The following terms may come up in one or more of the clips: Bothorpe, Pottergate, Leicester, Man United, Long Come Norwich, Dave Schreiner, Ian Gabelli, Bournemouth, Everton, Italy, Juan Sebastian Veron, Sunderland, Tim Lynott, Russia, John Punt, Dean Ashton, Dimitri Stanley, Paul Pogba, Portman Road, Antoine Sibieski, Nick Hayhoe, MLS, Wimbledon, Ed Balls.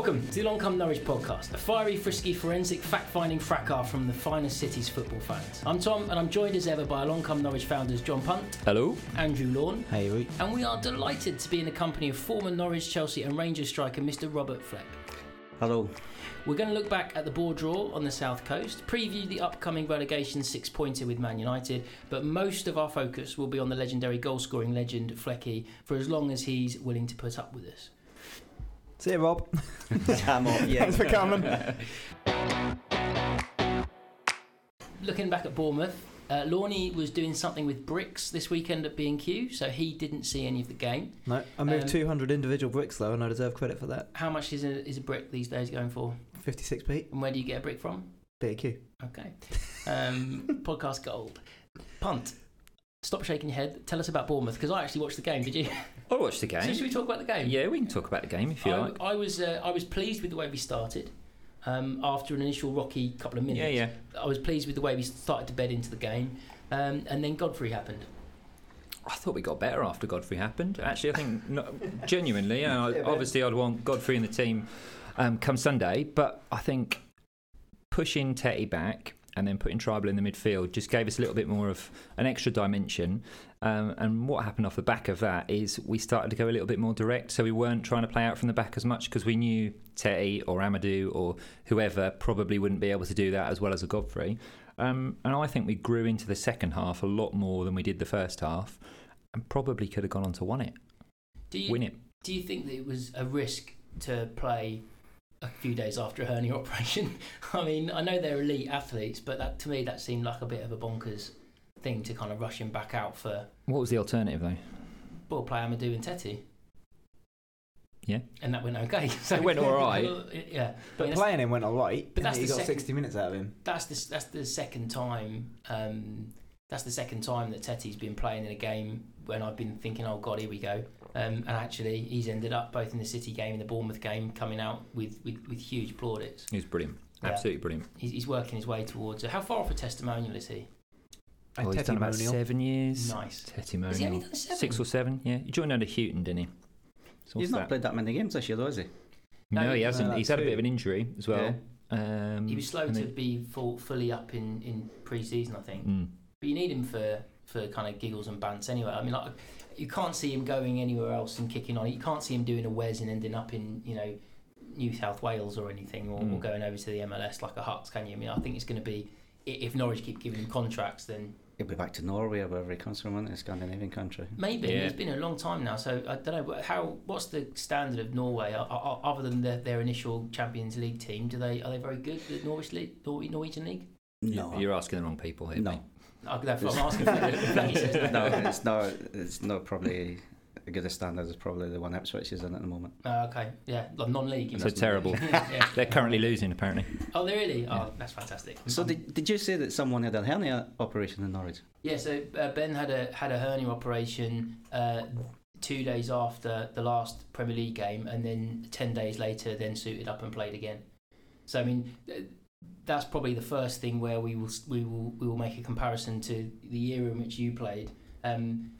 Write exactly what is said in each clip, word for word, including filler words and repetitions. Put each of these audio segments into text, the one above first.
Welcome to the Long Come Norwich podcast, a fiery, frisky, forensic, fact-finding fracas from the finest city's football fans. I'm Tom, and I'm joined as ever by Long Come Norwich founders John Punt. Hello. Andrew Lorne. Hey. And we are delighted to be in the company of former Norwich, Chelsea and Rangers striker Mister Robert Fleck. Hello. We're going to look back at the board draw on the South Coast, preview the upcoming relegation six-pointer with Man United, but most of our focus will be on the legendary goal-scoring legend Flecky for as long as he's willing to put up with us. See you, Rob. I'm off, yeah. Thanks for coming. Looking back at Bournemouth, uh, Lorne was doing something with bricks this weekend at B and Q, so he didn't see any of the game. No, I moved um, two hundred individual bricks, though, and I deserve credit for that. How much is a, is a brick these days going for? fifty-six p. And where do you get a brick from? B and Q. Okay. Um, podcast gold. Punt. Stop shaking your head. Tell us about Bournemouth, because I actually watched the game. Did you? I watched the game. So should we talk about the game? Yeah, we can talk about the game if you I, like. I was uh, I was pleased with the way we started. Um, after an initial rocky couple of minutes, yeah, yeah. I was pleased with the way we started to bed into the game, um, and then Godfrey happened. I thought we got better after Godfrey happened. Actually, I think no, genuinely. You know, obviously, I'd want Godfrey in the team um, come Sunday, but I think pushing Tetty back and then putting Tribal in the midfield just gave us a little bit more of an extra dimension. Um, and what happened off the back of that is we started to go a little bit more direct, so we weren't trying to play out from the back as much because we knew Tetty or Amadou or whoever probably wouldn't be able to do that as well as a Godfrey. Um, and I think we grew into the second half a lot more than we did the first half and probably could have gone on to win it. Do you, win it. Do you think that it was a risk to play a few days after a hernia operation? I mean, I know they're elite athletes, but that to me, that seemed like a bit of a bonkers thing to kind of rush him back out for. What was the alternative, though? Well, play Amadou and Tetty. Yeah. And that went okay. So it went all right. Yeah. But I mean, playing him went all right. But that's he got second, sixty minutes out of him. That's the that's the second time. Um, that's the second time that Tetty's been playing in a game when I've been thinking, oh God, here we go. Um, and actually, he's ended up both in the City game and the Bournemouth game coming out with, with, with huge plaudits. He's brilliant. Yeah. Absolutely brilliant. He's, he's working his way towards it. How far off a testimonial is he? Oh, he's done about seven years. Nice. Testimonial. Has he only done seven? Six or seven, yeah. He joined under Houghton, didn't he? So he's not that? played that many games this year, though, has he? No, no he hasn't. No, he's had a bit of an injury as well. Yeah. Um, he was slow to then... be full, fully up in, in pre-season, I think. Mm. But you need him for, for kind of giggles and bants anyway. I mean, like... You can't see him going anywhere else and kicking on. You can't see him doing a Wes and ending up in, you know, New South Wales or anything, or, mm. or going over to the M L S like a Hux, can you? I mean, I think it's going to be, if Norwich keep giving him contracts, then... He'll be back to Norway or wherever he comes from, isn't he? A Scandinavian country. Maybe. Yeah. He's been a long time now, so I don't know. How? What's the standard of Norway, other than their, their initial Champions League team? Do they Are they very good, the Norwich League, Norwegian League? No. You're asking the wrong people here. No. Me. I'm asking for it. No, it's no, it's no. Probably a good standard is probably the one Ipswich is in at the moment. Uh, okay, yeah, like non-league. It's so terrible. Yeah. They're currently losing, apparently. Oh, they really? Yeah. Oh, that's fantastic. So, um, did, did you say that someone had a hernia operation in Norwich? Yeah, so uh, Ben had a had a hernia operation uh, two days after the last Premier League game, and then ten days later, then suited up and played again. So, I mean. Uh, That's probably the first thing where we will we will we will make a comparison to the year in which you played. Um,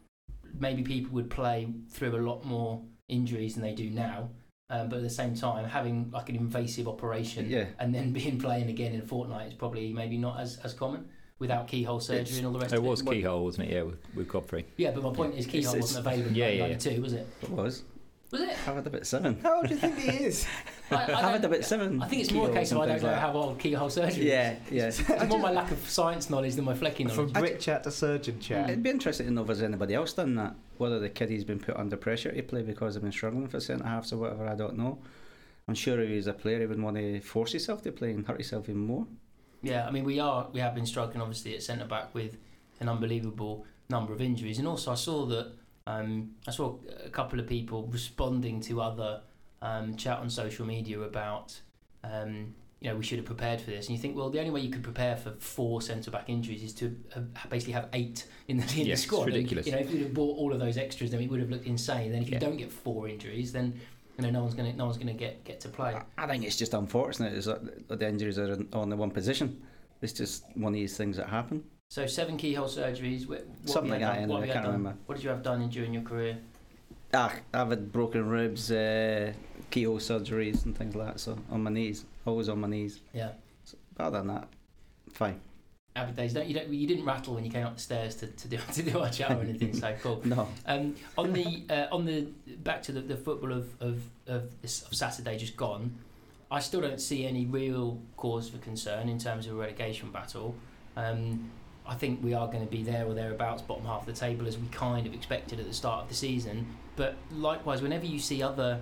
maybe people would play through a lot more injuries than they do now, um, but at the same time, having like an invasive operation yeah. and then being playing again in a fortnight is probably maybe not as, as common without keyhole surgery it's, and all the rest. It of was it. keyhole, wasn't it? Yeah, with, with Godfrey. Yeah, but my point yeah. is keyhole it's, wasn't it's, available. Yeah, in yeah, yeah. Two was it? It was. Was it? How old about seven? How old do you think he is? I, I How old about seven? I think it's more a case of I don't know like how old keyhole surgery yeah, is. Yeah, yes. It's more just, my lack of science knowledge than my flecking knowledge. From brick chat to surgeon chat. It'd be interesting to know if there's anybody else done that. Whether the kid has been put under pressure to play because he's been struggling for centre halves or whatever, I don't know. I'm sure if he was a player, he would want to force himself to play and hurt himself even more. Yeah, I mean, we are we have been struggling obviously at centre back with an unbelievable number of injuries, and also I saw that. Um, I saw a couple of people responding to other um, chat on social media about, um, you know, we should have prepared for this. And you think, well, the only way you could prepare for four centre-back injuries is to uh, basically have eight in the, in yes, the squad. It's ridiculous. And, you know, if we would have bought all of those extras, then we would have looked insane. Then if you yeah. don't get four injuries, then you know no one's going to no one's going to get get to play. I think it's just unfortunate is that the injuries are on the one position. It's just one of these things that happen. So seven keyhole surgeries. What Something like that. Anyway, I can't done? remember. What did you have done during your career? Ah, I've had broken ribs, uh, P O surgeries and things like that, so on my knees, always on my knees. Yeah. So, other than that, fine. Avid days. Don't you don't you didn't rattle when you came up the stairs to, to do to do our chat or anything. So cool. No. Um, on the uh, on the back to the, the football of of of, this, of Saturday just gone, I still don't see any real cause for concern in terms of a relegation battle. Um, I think we are going to be there or thereabouts, bottom half of the table, as we kind of expected at the start of the season. But likewise, whenever you see other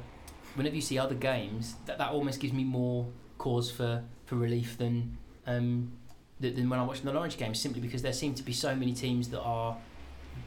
whenever you see other games, that that almost gives me more cause for for relief than. Um, than when I watched the Norwich game, simply because there seem to be so many teams that are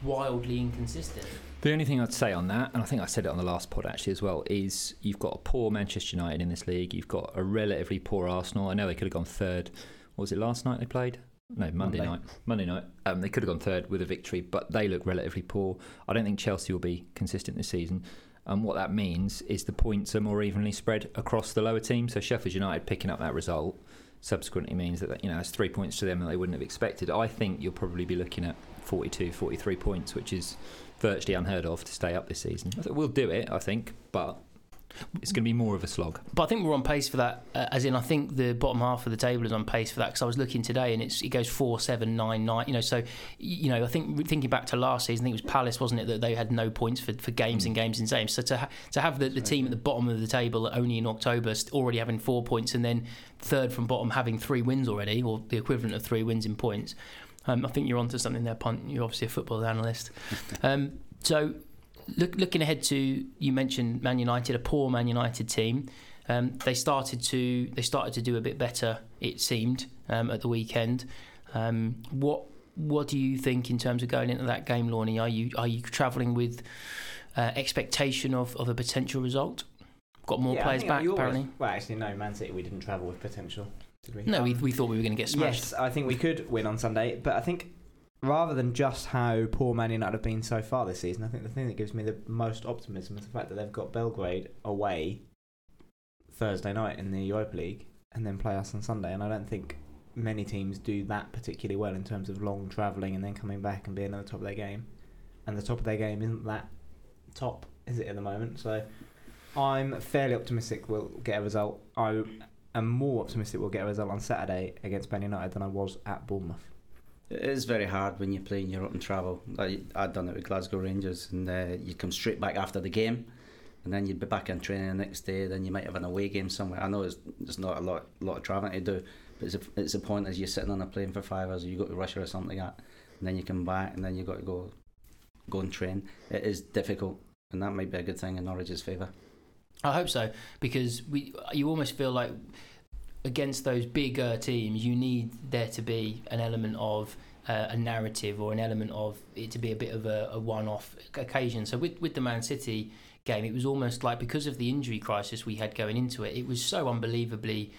wildly inconsistent. The only thing I'd say on that, and I think I said it on the last pod actually as well, is you've got a poor Manchester United in this league, you've got a relatively poor Arsenal. I know they could have gone third. What was it last night they played? No, Monday, Monday. night. Monday night. Um, they could have gone third with a victory, but they look relatively poor. I don't think Chelsea will be consistent this season. And what that means is the points are more evenly spread across the lower team. So Sheffield United picking up that result subsequently means that, you know, it's three points to them that they wouldn't have expected. I think you'll probably be looking at forty-two, forty-three points, which is virtually unheard of to stay up this season. I think we'll do it, I think, but it's going to be more of a slog. But I think we're on pace for that, uh, as in I think the bottom half of the table is on pace for that, because I was looking today and it's, it goes four, seven, nine, nine, you know, so, you know, I think thinking back to last season, I think it was Palace, wasn't it, that they had no points for, for games and games and games. So to ha- to have the, the team at the bottom of the table only in October already having four points and then third from bottom having three wins already, or the equivalent of three wins in points, um, I think you're onto something there, Punt. You're obviously a football analyst. Um, so... Look, looking ahead to, you mentioned Man United, a poor Man United team. Um, they started to they started to do a bit better, it seemed, um, at the weekend. Um, what what do you think in terms of going into that game, Lorne? Are you are you travelling with uh, expectation of, of a potential result? Got more yeah, players back always, apparently. Well, actually, no, Man City we didn't travel with potential, did we? No, we we thought we were going to get smashed. Yes, I think we could win on Sunday, but I think, rather than just how poor Man United have been so far this season, I think the thing that gives me the most optimism is the fact that they've got Belgrade away Thursday night in the Europa League and then play us on Sunday. And I don't think many teams do that particularly well in terms of long travelling and then coming back and being at the top of their game. And the top of their game isn't that top, is it, at the moment? So I'm fairly optimistic we'll get a result. I am more optimistic we'll get a result on Saturday against Man United than I was at Bournemouth. It is very hard when you're playing Europe and travel. I, I'd done it with Glasgow Rangers, and uh, you'd come straight back after the game, and then you'd be back in training the next day. Then you might have an away game somewhere. I know it's, it's not a lot lot of travelling to do, but it's a, it's a point as you're sitting on a plane for five hours, or you go to Russia or something like that, and then you come back, and then you got to go go and train. It is difficult, and that might be a good thing in Norwich's favour. I hope so, because we you almost feel like, against those bigger teams, you need there to be an element of uh, a narrative or an element of it to be a bit of a, a one-off occasion. So with, with the Man City game, it was almost like, because of the injury crisis we had going into it, it was so unbelievably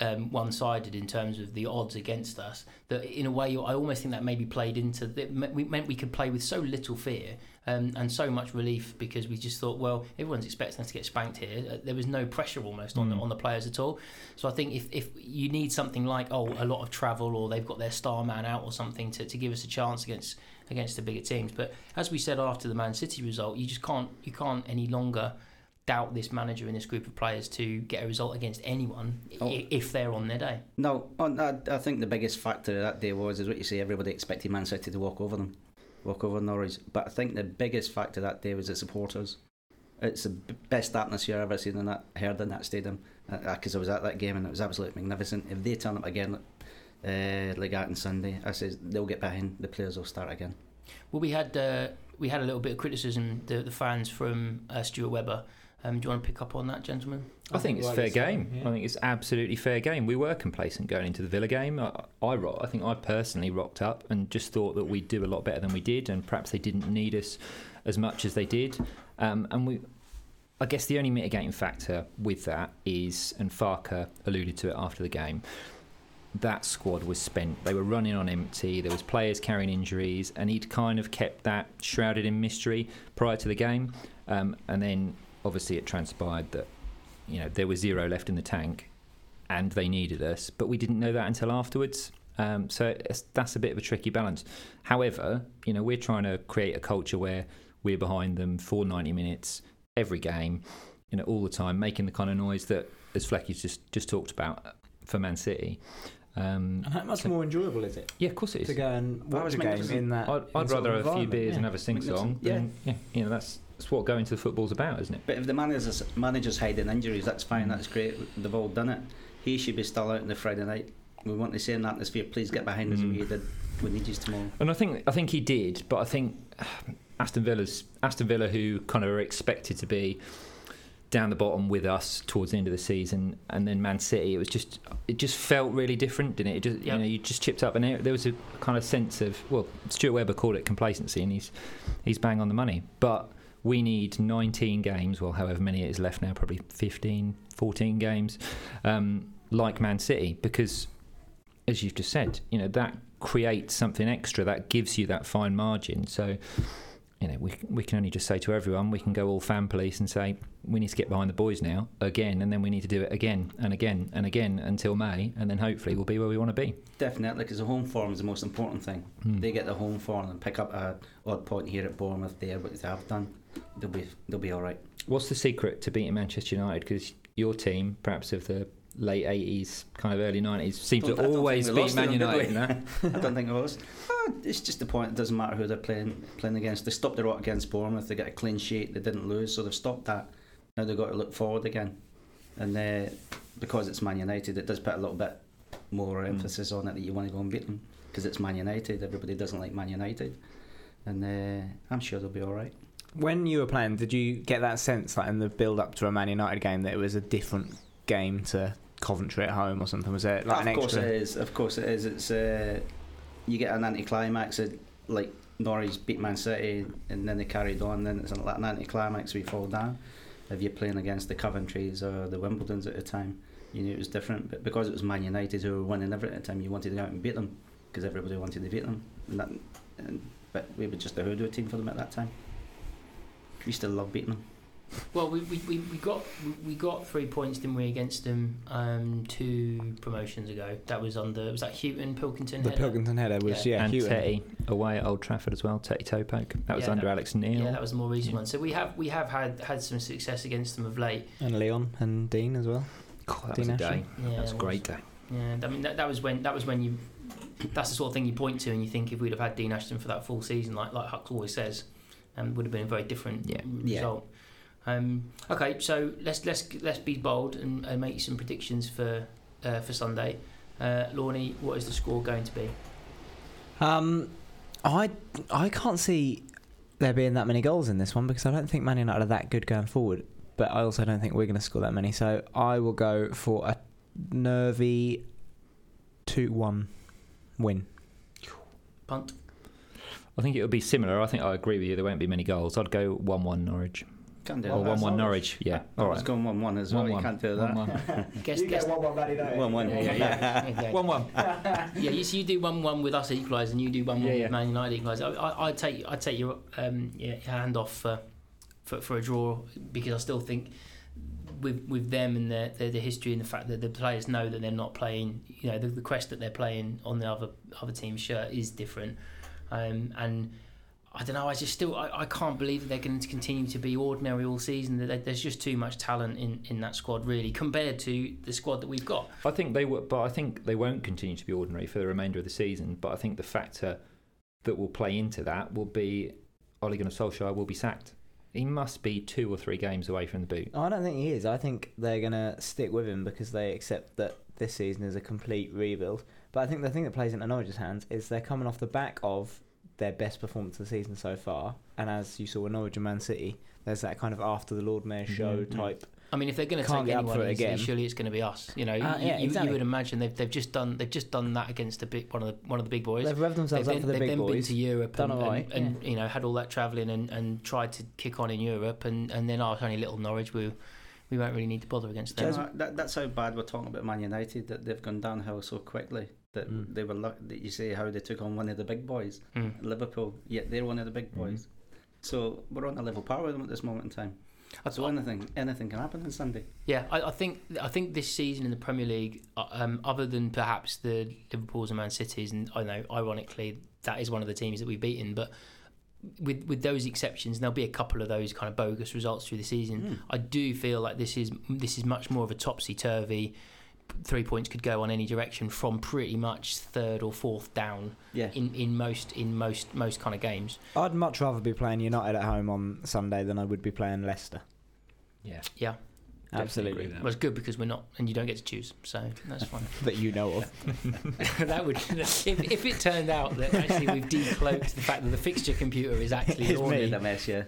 um, one-sided in terms of the odds against us that, in a way, I almost think that maybe played into that. We meant we could play with so little fear um, and so much relief, because we just thought, well, everyone's expecting us to get spanked here. There was no pressure almost on mm. the, on the players at all. So I think if, if you need something like, oh, a lot of travel, or they've got their star man out or something to, to give us a chance against against the bigger teams. But as we said after the Man City result, you just can't you can't any longer doubt this manager and this group of players to get a result against anyone oh. if they're on their day. No, I think the biggest factor of that day was, is what you say, everybody expected Man City to walk over them. Walk over Norwich, but I think the biggest factor that day was the supporters. It's the best atmosphere I've ever seen in that heard in that stadium, because I, I was at that game and it was absolutely magnificent. If they turn up again, uh, like that on Sunday, I says they'll get behind. The players will start again. Well, we had uh, we had a little bit of criticism, the, the fans, from uh, Stuart Webber. Um, do you want to pick up on that, gentlemen? I, I think, think it's fair game. Yeah. I think it's absolutely fair game. We were complacent going into the Villa game. I, I, I think I personally rocked up and just thought that we'd do a lot better than we did, and perhaps they didn't need us as much as they did. Um, and we, I guess the only mitigating factor with that is, and Farker alluded to it after the game, that squad was spent. They were running on empty. There was players carrying injuries, and he'd kind of kept that shrouded in mystery prior to the game. Um, and then... obviously it transpired that, you know, there was zero left in the tank and they needed us, but we didn't know that until afterwards. Um, so it's, that's a bit of a tricky balance. However, you know, we're trying to create a culture where we're behind them for ninety minutes every game, you know, all the time, making the kind of noise that, as Flecky's just, just talked about for Man City. Um, and how much so, more enjoyable is it? Yeah, of course it is. To go and watch a game in that. I'd, I'd rather have a few beers yeah. and have a sing song. Yeah. Than, yeah, you know, that's that's what going to the football's about, isn't it? But if the managers managers hiding injuries, that's fine. That's great. They've all done it. He should be still out on the Friday night. We want the same atmosphere. Please get behind us. Mm. We did. We need you tomorrow. And I think I think he did, but I think Aston Villa's Aston Villa, who kind of are expected to be down the bottom with us towards the end of the season, and then Man City, it was just it just felt really different, didn't it? It just, yep. You know, you just chipped up, and there was a kind of sense of, well, Stuart Webber called it complacency, and he's he's bang on the money. But we need nineteen games, well, however many it is left now, probably fifteen, fourteen games, um, like Man City, because as you've just said, you know, that creates something extra, that gives you that fine margin. So, you know, we we can only just say to everyone, we can go all fan police and say, we need to get behind the boys now again, and then we need to do it again and again and again until May, and then hopefully we'll be where we want to be. Definitely, because the home form is the most important thing. Mm. They get the home form and pick up a odd point here at Bournemouth there, what they have done, they'll be they'll be all right. What's the secret to beating Manchester United? Because your team, perhaps of the late eighties, kind of early nineties, seems to always beat Man United. No? I don't think it was. It's just the point. It doesn't matter who they're playing playing against. They stopped the rot against Bournemouth. They got a clean sheet. They didn't lose, so they've stopped that. Now they've got to look forward again. And uh, because it's Man United, it does put a little bit more emphasis mm. on it, that you want to go and beat them, because it's Man United. Everybody doesn't like Man United, and uh, I'm sure they'll be all right. When you were playing, did you get that sense, like in the build-up to a Man United game, that it was a different game to Coventry at home or something? Was it like an extra? Of course it is. Of course it is. It's uh, you get an anticlimax, of, like Norwich beat Man City, and then they carried on. Then it's an anticlimax. We fall down. If you're playing against the Coventrys or the Wimbledons at the time, you knew it was different. But because it was Man United who were winning every at the time, you wanted to go out and beat them, because everybody wanted to beat them. And that, and, but we were just a hoodoo team for them at that time. We still love beating them. Well, we, we, we, we got we got three points, didn't we, against them um, two promotions ago. That was on the was that Houghton Pilkington the header. The Pilkington header was yeah, yeah and Houghton. Tetty away at Old Trafford as well. Tetty Topak. That was yeah, under that, Alex Neil. Yeah, that was a more recent yeah. one. So we have we have had, had some success against them of late. And Leon and Dean as well. God, that Dean was a day. Yeah, that was a great day. Yeah, I mean that, that was when that was when you. That's the sort of thing you point to and you think, if we'd have had Dean Ashton for that full season, like like Hucks always says, um, would have been a very different yeah. result. Yeah. Um, okay, so let's let's let's be bold and, and make some predictions for uh, for Sunday. Uh, Lorne, what is the score going to be? Um, I I can't see there being that many goals in this one, because I don't think Man United are that good going forward. But I also don't think we're going to score that many. So I will go for a nervy two one win. Punt. I think it'll be similar. I think I agree with you. There won't be many goals. I'd go one one Norwich. Can't do oh, that. Or one one Norwich, yeah. I was going one one as well, one, you one. Can't do that. One, one. guess, you guess get one one bloody day. one one, yeah, yeah. yeah. one one. Yeah, you, so you do one one with us equaliser, and you do one one yeah, yeah. with Man United equaliser. I, I take I take your um, yeah, hand off for, for for a draw, because I still think with with them and their, their, their history and the fact that the players know that they're not playing, you know, the, the crest that they're playing on the other, other team's shirt is different. Um, and... I don't know, I just still, I, I can't believe that they're going to continue to be ordinary all season. There's just too much talent in, in that squad, really, compared to the squad that we've got. I think they were, but I think they won't continue to be ordinary for the remainder of the season, but I think the factor that will play into that will be Ole Gunnar Solskjaer will be sacked. He must be two or three games away from the boot. I don't think he is. I think they're going to stick with him, because they accept that this season is a complete rebuild. But I think the thing that plays into Norwich's hands is they're coming off the back of their best performance of the season so far, and as you saw with Norwich and Man City, there's that kind of after the Lord Mayor show mm-hmm. type. I mean, if they're going to take anyone, it again. Surely it's going to be us. You know, uh, you, yeah, you, exactly. you would imagine they've they've just done they've just done that against the big, one of the one of the big boys. They've revved themselves they've, up for the big then boys. They've been to Europe done and, right. and, and yeah. you know, had all that travelling and, and tried to kick on in Europe, and, and then our oh, only little Norwich we we won't really need to bother against them. You know, that, that's how bad we're talking about Man United, that they've gone downhill so quickly. That mm. they were lucky, that you say how they took on one of the big boys, mm. Liverpool, yet they're one of the big boys. Mm. So we're on a level par with them at this moment in time. So I, anything, anything can happen on Sunday. Yeah, I, I think I think this season in the Premier League, um, other than perhaps the Liverpools and Man Cities, and I know ironically that is one of the teams that we've beaten, but with with those exceptions, and there'll be a couple of those kind of bogus results through the season. Mm. I do feel like this is this is much more of a topsy-turvy. Three points could go on any direction from pretty much third or fourth down. Yeah. In, in most in most most kind of games. I'd much rather be playing United at home on Sunday than I would be playing Leicester. Yeah. Yeah. Absolutely. Well, it's good because we're not, and you don't get to choose, so that's fine. That you know of. That would, if, if it turned out that actually we've decloaked the fact that the fixture computer is actually in the mess, yeah.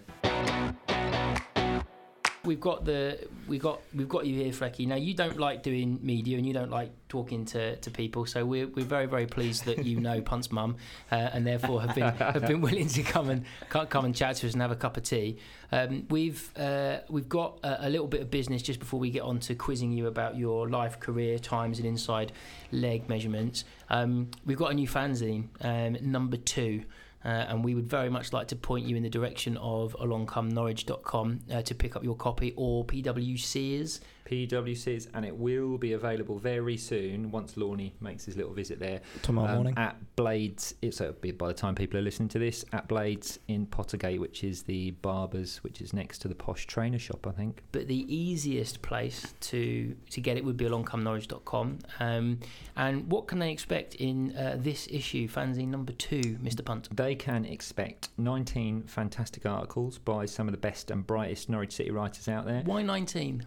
We've got the we got we've got you here, Frecky. Now you don't like doing media and you don't like talking to, to people, so we're we're very very pleased that you know Punt's mum uh, and therefore have been have been willing to come and come and chat to us and have a cup of tea. Um, we've uh, we've got a, a little bit of business just before we get on to quizzing you about your life, career, times, and inside leg measurements. Um, we've got a new fanzine, um, number two. Uh, and we would very much like to point you in the direction of along come norwich dot com uh, to pick up your copy, or P W C's. P W C's, and it will be available very soon once Lorne makes his little visit there. Tomorrow um, morning. At Blades, so it'll be by the time people are listening to this, at Blades in Pottergate, which is the barber's, which is next to the posh trainer shop, I think. But the easiest place to, to get it would be along come norwich dot com. Um, and what can they expect in uh, this issue, fanzine number two, Mister Punt? They They can expect nineteen fantastic articles by some of the best and brightest Norwich City writers out there. Why nineteen?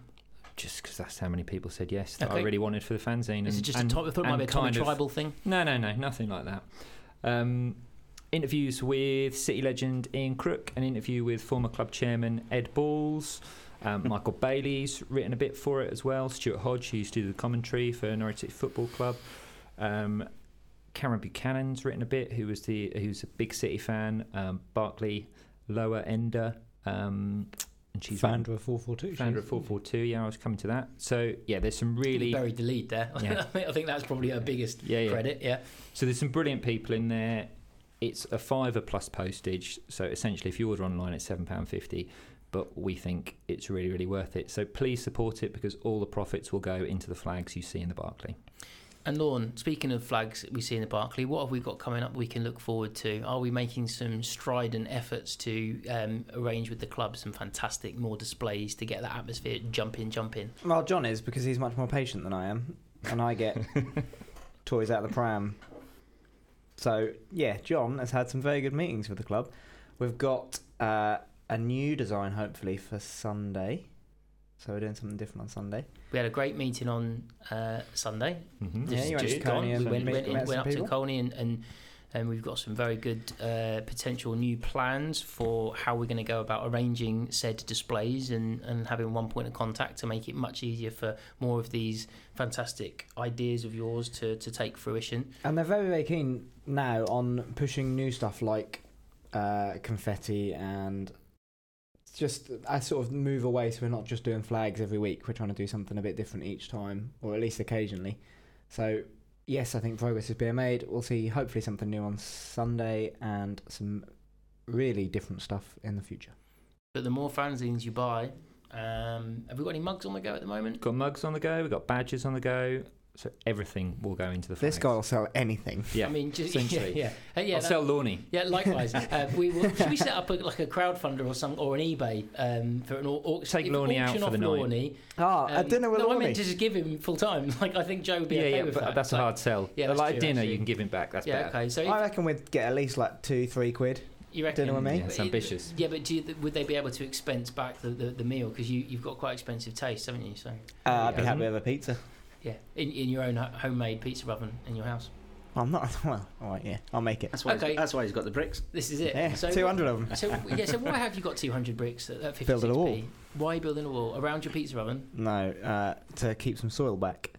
Just because that's how many people said yes that okay. I really wanted for the fanzine. Is and, it just and, a, top, I thought it might be a kind of, tribal thing? No, no, no, nothing like that. Um, interviews with City legend Ian Crook, an interview with former club chairman Ed Balls, um, Michael Bailey's written a bit for it as well, Stuart Hodge, who used to do the commentary for Norwich City Football Club, um, Karen Buchanan's written a bit, who was the who's a big City fan, um, Barclay, Lower Ender, um, and she's founder of four forty-two. Founder of four forty-two, yeah, I was coming to that. So, yeah, there's some really... You buried the lead there. Yeah. I think that's probably her biggest yeah, yeah. credit, yeah. So there's some brilliant people in there. It's a fiver plus postage, so essentially if you order online it's seven pounds fifty, but we think it's really, really worth it. So please support it because all the profits will go into the flags you see in the Barclay. And Lorne, speaking of flags we see in the Barclay, what have we got coming up we can look forward to? Are we making some strident efforts to um, arrange with the club some fantastic more displays to get that atmosphere jump in, jump in? Well, John is, because he's much more patient than I am, and I get toys out of the pram. So, yeah, John has had some very good meetings with the club. We've got uh, a new design, hopefully, for Sunday. So we're doing something different on Sunday. We had a great meeting on uh, Sunday. Mm-hmm. Yeah, you went to Colney. We went, went, in, went up to Colney and, and, and we've got some very good uh, potential new plans for how we're going to go about arranging said displays and, and having one point of contact to make it much easier for more of these fantastic ideas of yours to, to take fruition. And they're very, very keen now on pushing new stuff like uh, confetti and... Just, I sort of move away so we're not just doing flags every week. We're trying to do something a bit different each time, or at least occasionally. So, yes, I think progress is being made. We'll see hopefully something new on Sunday and some really different stuff in the future. But the more fanzines you buy, um, have we got any mugs on the go at the moment? We've got mugs on the go, we've got badges on the go. So everything will go into the flags. This guy will sell anything. Yeah, I mean, just, essentially. Yeah, yeah. Uh, yeah, I'll that, sell Lorne. Yeah, likewise. uh, we will, should we set up a, like a crowdfunder or some or an eBay um, for an auction? Take Lorne out for the Lorne, night. Ah, um, a dinner with no, Lorne. No, I meant to just give him full time. Like I think Joe would be yeah, okay yeah, with that. That's a hard sell. Yeah, that's like true, dinner, actually. You can give him back. That's yeah, better. Okay. So I reckon we'd get at least like two, three quid. You reckon? Dinner with me. Yeah, that's ambitious. Yeah, but do you, would they be able to expense back the, the, the meal? Because you you've got quite expensive taste, haven't you? So I'd be happy with a pizza. Yeah, in, in your own homemade pizza oven in your house. I'm not. Well, all right, yeah, I'll make it. That's why. Okay. That's why he's got the bricks. This is it. Yeah, so, two hundred of them. So yeah, so why have you got two hundred bricks at fifty-six p? Building a wall. Why are you building a wall around your pizza oven? No, uh, to keep some soil back.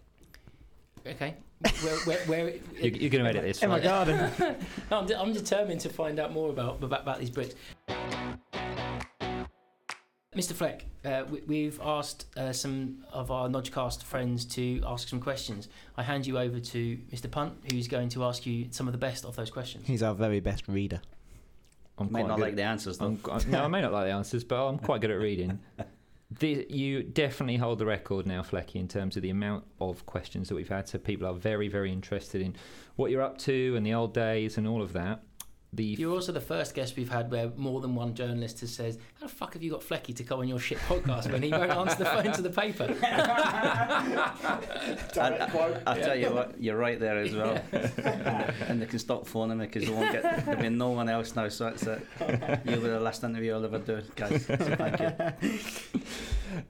Okay. Where, where, where it, you're, you're going to edit this in right? My garden. I'm, de- I'm determined to find out more about about, about these bricks. Mister Fleck, uh, we, we've asked uh, some of our Nodgecast friends to ask some questions. I hand you over to Mister Punt, who's going to ask you some of the best of those questions. He's our very best reader. I may not like the answers, though. I'm, no, I may not like the answers, but I'm quite good at reading. The, you definitely hold the record now, Flecky, in terms of the amount of questions that we've had. So people are very, very interested in what you're up to and the old days and all of that. The You're also the first guest we've had where more than one journalist has said, how the fuck have you got Flecky to come on your shit podcast when he won't answer the phone to the paper? Direct quote. I'll yeah. tell you what, you're right there as well. Yeah. And they can stop phoning me because there'll be no one else now, so that's it. You'll be the last interview I'll ever do, guys. So thank you.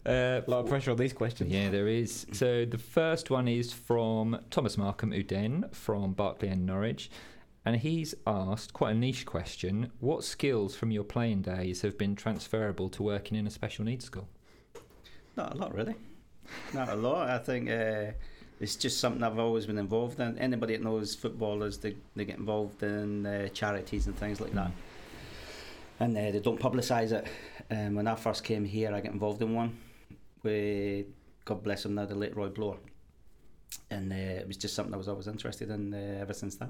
Uh, a lot of pressure on these questions. Yeah, there is. So the first one is from Thomas Markham Uden from Barclay and Norwich. And he's asked, quite a niche question, what skills from your playing days have been transferable to working in a special needs school? Not a lot, really. Not a lot. I think uh, it's just something I've always been involved in. Anybody that knows footballers, they, they get involved in uh, charities and things like mm. that. And uh, they don't publicise it. Um, when I first came here, I got involved in one with, God bless him now, the late Roy Bloor. And uh, it was just something I was always interested in uh, ever since that.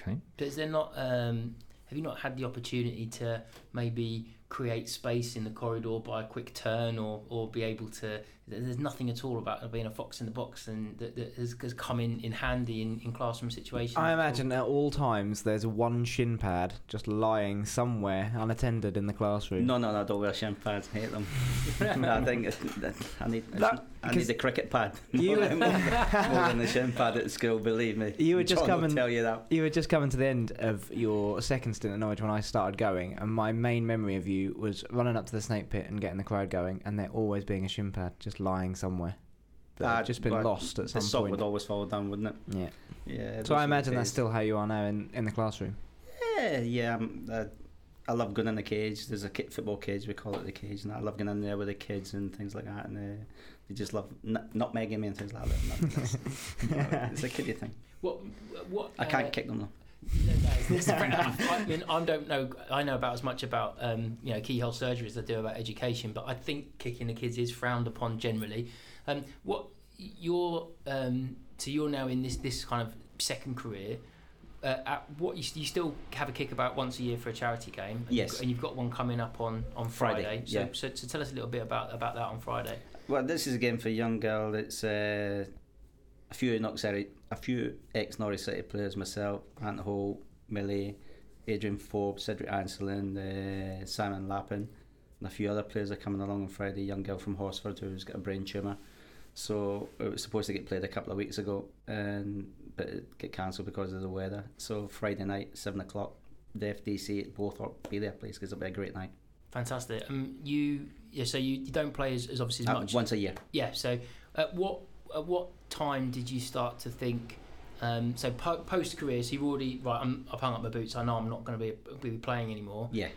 Okay. But is there not, um, have you not had the opportunity to maybe create space in the corridor by a quick turn, or, or be able to, there's nothing at all about being a fox in the box and that, that has, has come in, in handy in, in classroom situations? I imagine at all times there's one shin pad just lying somewhere unattended in the classroom. No, no, no, I don't wear shin pads, I hate them. I think it's, I need that, I need the cricket pad you more, were, than, more than the shin pad at school, believe me. You were just coming, tell you that. You were just coming to the end of your second stint at Norwich when I started going, and my main memory of you was running up to the snake pit and getting the crowd going, and there always being a shin pad just lying somewhere. I've just been lost at some point. The sock would always fall down, wouldn't it? Yeah. Yeah. So I imagine that's still how you are now in, in the classroom. Yeah, yeah. Um, uh, I love going in the cage. There's a kid, football cage, we call it the cage, and I love going in there with the kids and things like that, and uh, they just love n- not megging me and things like that. No, it's a kiddie thing. What? What? I can't uh, kick them though. No, no, it's, it's I mean, I don't know. I know about as much about um, you know keyhole surgery as I do about education, but I think kicking the kids is frowned upon generally. Um, what you're um, so you're now in this this kind of second career. Uh, at what you, you still have a kick about once a year for a charity game. And yes, you've got, and you've got one coming up on, on Friday. Friday so, yeah. so so tell us a little bit about about that on Friday. Well, this is a game for a young girl. It's uh, a few knocks out. A few ex-Norwich City players, myself, Ant Hall, Millie, Adrian Forbes, Cedric Anselin, uh, Simon Lappin, and a few other players are coming along on Friday, a young girl from Horsford who's got a brain tumour. So it was supposed to get played a couple of weeks ago, and but it got cancelled because of the weather. So Friday night, seven o'clock, the F D C at Bothorpe, be there please, because it'll be a great night. Fantastic. Um, you yeah, So you, you don't play as, as obviously as much? Um, once a year. Yeah, so uh, what... At what time did you start to think? Um, so po- post career, so you've already right. I'm, I've hung up my boots. I know I'm not going to be be playing anymore. Yeah.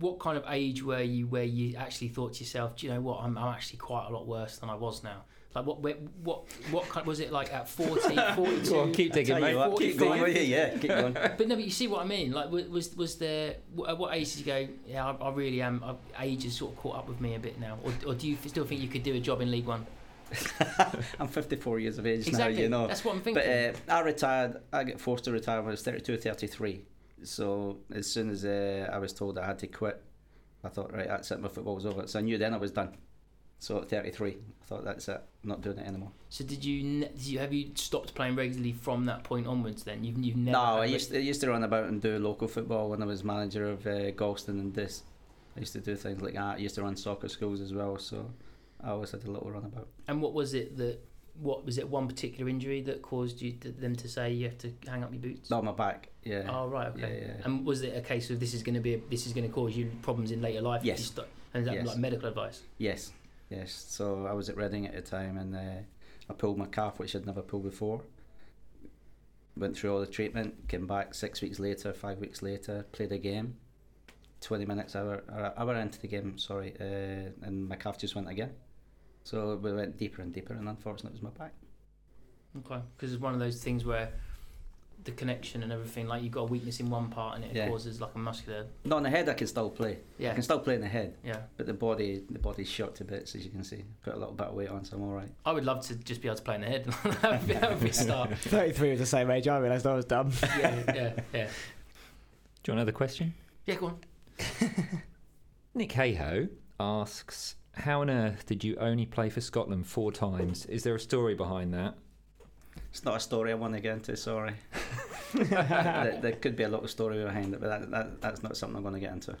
What kind of age were you where you actually thought to yourself, do you know what? I'm, I'm actually quite a lot worse than I was now. Like what? What? What? What kind, was it like at forty, forty-two? Go on, keep digging, mate. What, keep going. Yeah, yeah, keep going. But no, but you see what I mean. Like, was was there? At what age did you go? Yeah, I, I really am. I, age has sort of caught up with me a bit now. Or, or do you still think you could do a job in League One? I'm fifty-four years of age exactly. now, you know. That's what I'm thinking. But uh, I retired, I got forced to retire when I was thirty-two, thirty-three. So as soon as uh, I was told I had to quit, I thought, right, that's it, my football was over. So I knew then I was done. So at thirty-three, I thought, that's it, I'm not doing it anymore. So did you, did you have you stopped playing regularly from that point onwards then? You've, you've never No, I used, to, I used to run about and do local football when I was manager of uh, Galston and this. I used to do things like that. I used to run soccer schools as well, so... I always had a little runabout. And what was it that, what was it one particular injury that caused you to, them to say you have to hang up your boots? No, my back. Yeah. Oh right, okay. Yeah, yeah. And was it a case of this is going to be a, this is going to cause you problems in later life? Yes. If you stop, and is that yes. like medical advice? Yes, yes. So I was at Reading at the time, and uh, I pulled my calf, which I'd never pulled before. Went through all the treatment, came back six weeks later, five weeks later, played a game, twenty minutes hour or hour into the game, sorry, uh, and my calf just went again. So we went deeper and deeper, and unfortunately it was my back. Okay, because it's one of those things where the connection and everything, like you've got a weakness in one part and it yeah. causes like a muscular... Not in the head, I can still play. Yeah. I can still play in the head. Yeah. But the body, the body's shot to bits, as you can see. Put a little bit of weight on, so I'm all right. I would love to just be able to play in the head. That would be, that would be a start. thirty-three was the same age, I realised I was dumb. Yeah, yeah, yeah. Do you want another question? Yeah, go on. Nick Hayhoe asks... How on earth did you only play for Scotland four times? Is there a story behind that? It's not a story I want to get into, sorry. there, there could be a lot of story behind it, but that, that that's not something I'm going to get into.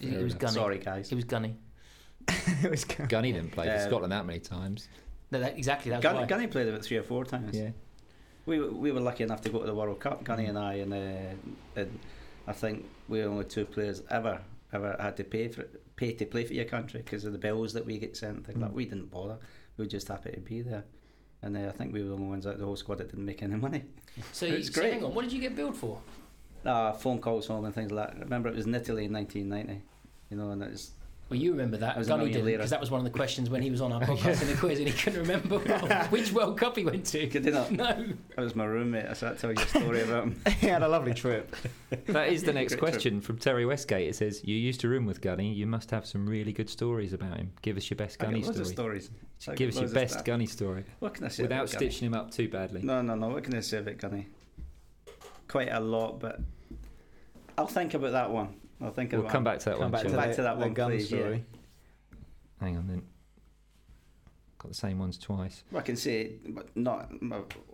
It was Gunny. Sorry, guys. It was Gunny. it was Gunny. Gunny didn't play for uh, Scotland that many times. No, that, exactly. That's Gunny, Gunny played about three or four times. Yeah. We we were lucky enough to go to the World Cup, Gunny and I, and, uh, and I think we were only two players ever ever had to pay for pay to play for your country because of the bills that we get sent. Things mm. like we didn't bother. We were just happy to be there. And uh, I think we were the only ones out of the whole squad that didn't make any money. So it's great. So hang on, what did you get billed for? Ah, uh, phone calls home and things like that. I remember it was in Italy in nineteen ninety. You know, and it's. Well, you remember that. Gunny didn't, because that was one of the questions when he was on our podcast in the quiz, and he couldn't remember which World Cup he went to. Did he not? No. That was my roommate. I started telling you a story about him. He had a lovely trip. That is the next question trip. From Terry Westgate. It says, you used to room with Gunny. You must have some really good stories about him. Give us your best Gunny story. Of stories. Give us your best stuff. Gunny story. What can I say without stitching Gunny? Him up too badly. No, no, no. What can I say about Gunny? Quite a lot, but I'll think about that one. I'll think we'll come back to that come one. Back to that, back to that one, please. Yeah. Hang on, then. Got the same ones twice. Well, I can say, but not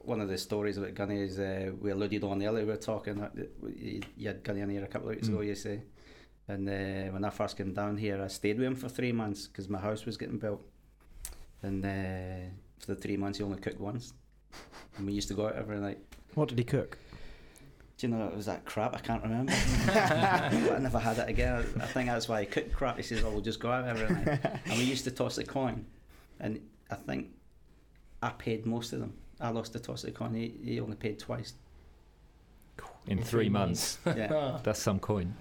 one of the stories about Gunny is uh, we alluded on earlier. We were talking. You had Gunny in here a couple of weeks mm. ago, you say. And uh, when I first came down here, I stayed with him for three months because my house was getting built. And uh, for the three months, he only cooked once. And we used to go out every night. What did he cook? Do you know it was that crap? I can't remember. I never had it again. I think that's why he cooked crap. He says, oh, we'll just go out every night. And we used to toss the coin. And I think I paid most of them. I lost the toss of the coin. He, he only paid twice. In, In three, three months. months. Yeah. That's some coin.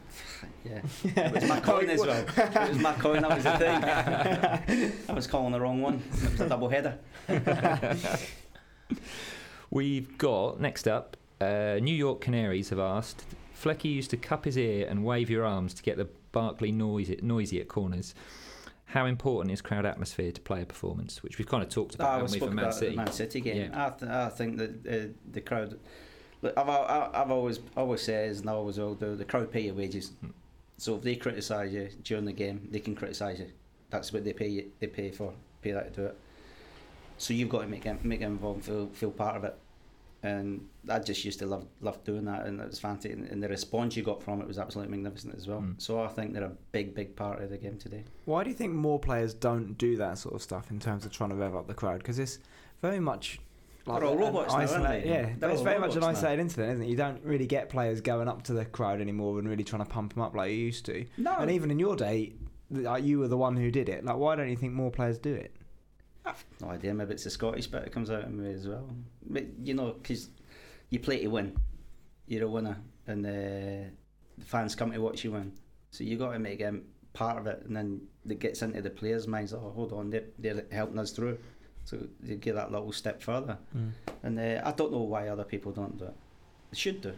Yeah. It was my coin as well. It was my coin. That was the thing. I was calling the wrong one. It was a double header. We've got, next up, Uh, New York Canaries have asked, Flecky used to cup his ear and wave your arms to get the Barclay noisy, noisy at corners. How important is crowd atmosphere to player performance? Which we've kind of talked about, haven't we, for Man City? The Man City game. Yeah. I, th- I think that uh, the crowd... Look, I've, I, I've always always said, and I always will do, the crowd pay your wages. Hmm. So if they criticise you during the game, they can criticise you. That's what they pay you, they pay for, pay that to do it. So you've got to make them, make them involved and feel, feel part of it. And I just used to love love doing that, and it was fantastic. And, and the response you got from it was absolutely magnificent as well. Mm. So I think they're a big, big part of the game today. Why do you think more players don't do that sort of stuff in terms of trying to rev up the crowd? Because it's very much like they're all robots now, isolated, aren't they? Yeah, they're it's very much an isolated incident, isn't it? You don't really get players going up to the crowd anymore and really trying to pump them up like you used to. No. And even in your day, like, you were the one who did it. Like, why don't you think more players do it? I've no idea, maybe it's the Scottish bit that comes out in me as well. But, you know, because you play to win, you're a winner, and uh, the fans come to watch you win. So you got to make them um, part of it, and then it gets into the players' minds, oh, hold on, they're, they're helping us through. So you get that little step further. Mm. And uh, I don't know why other people don't do it. They should do.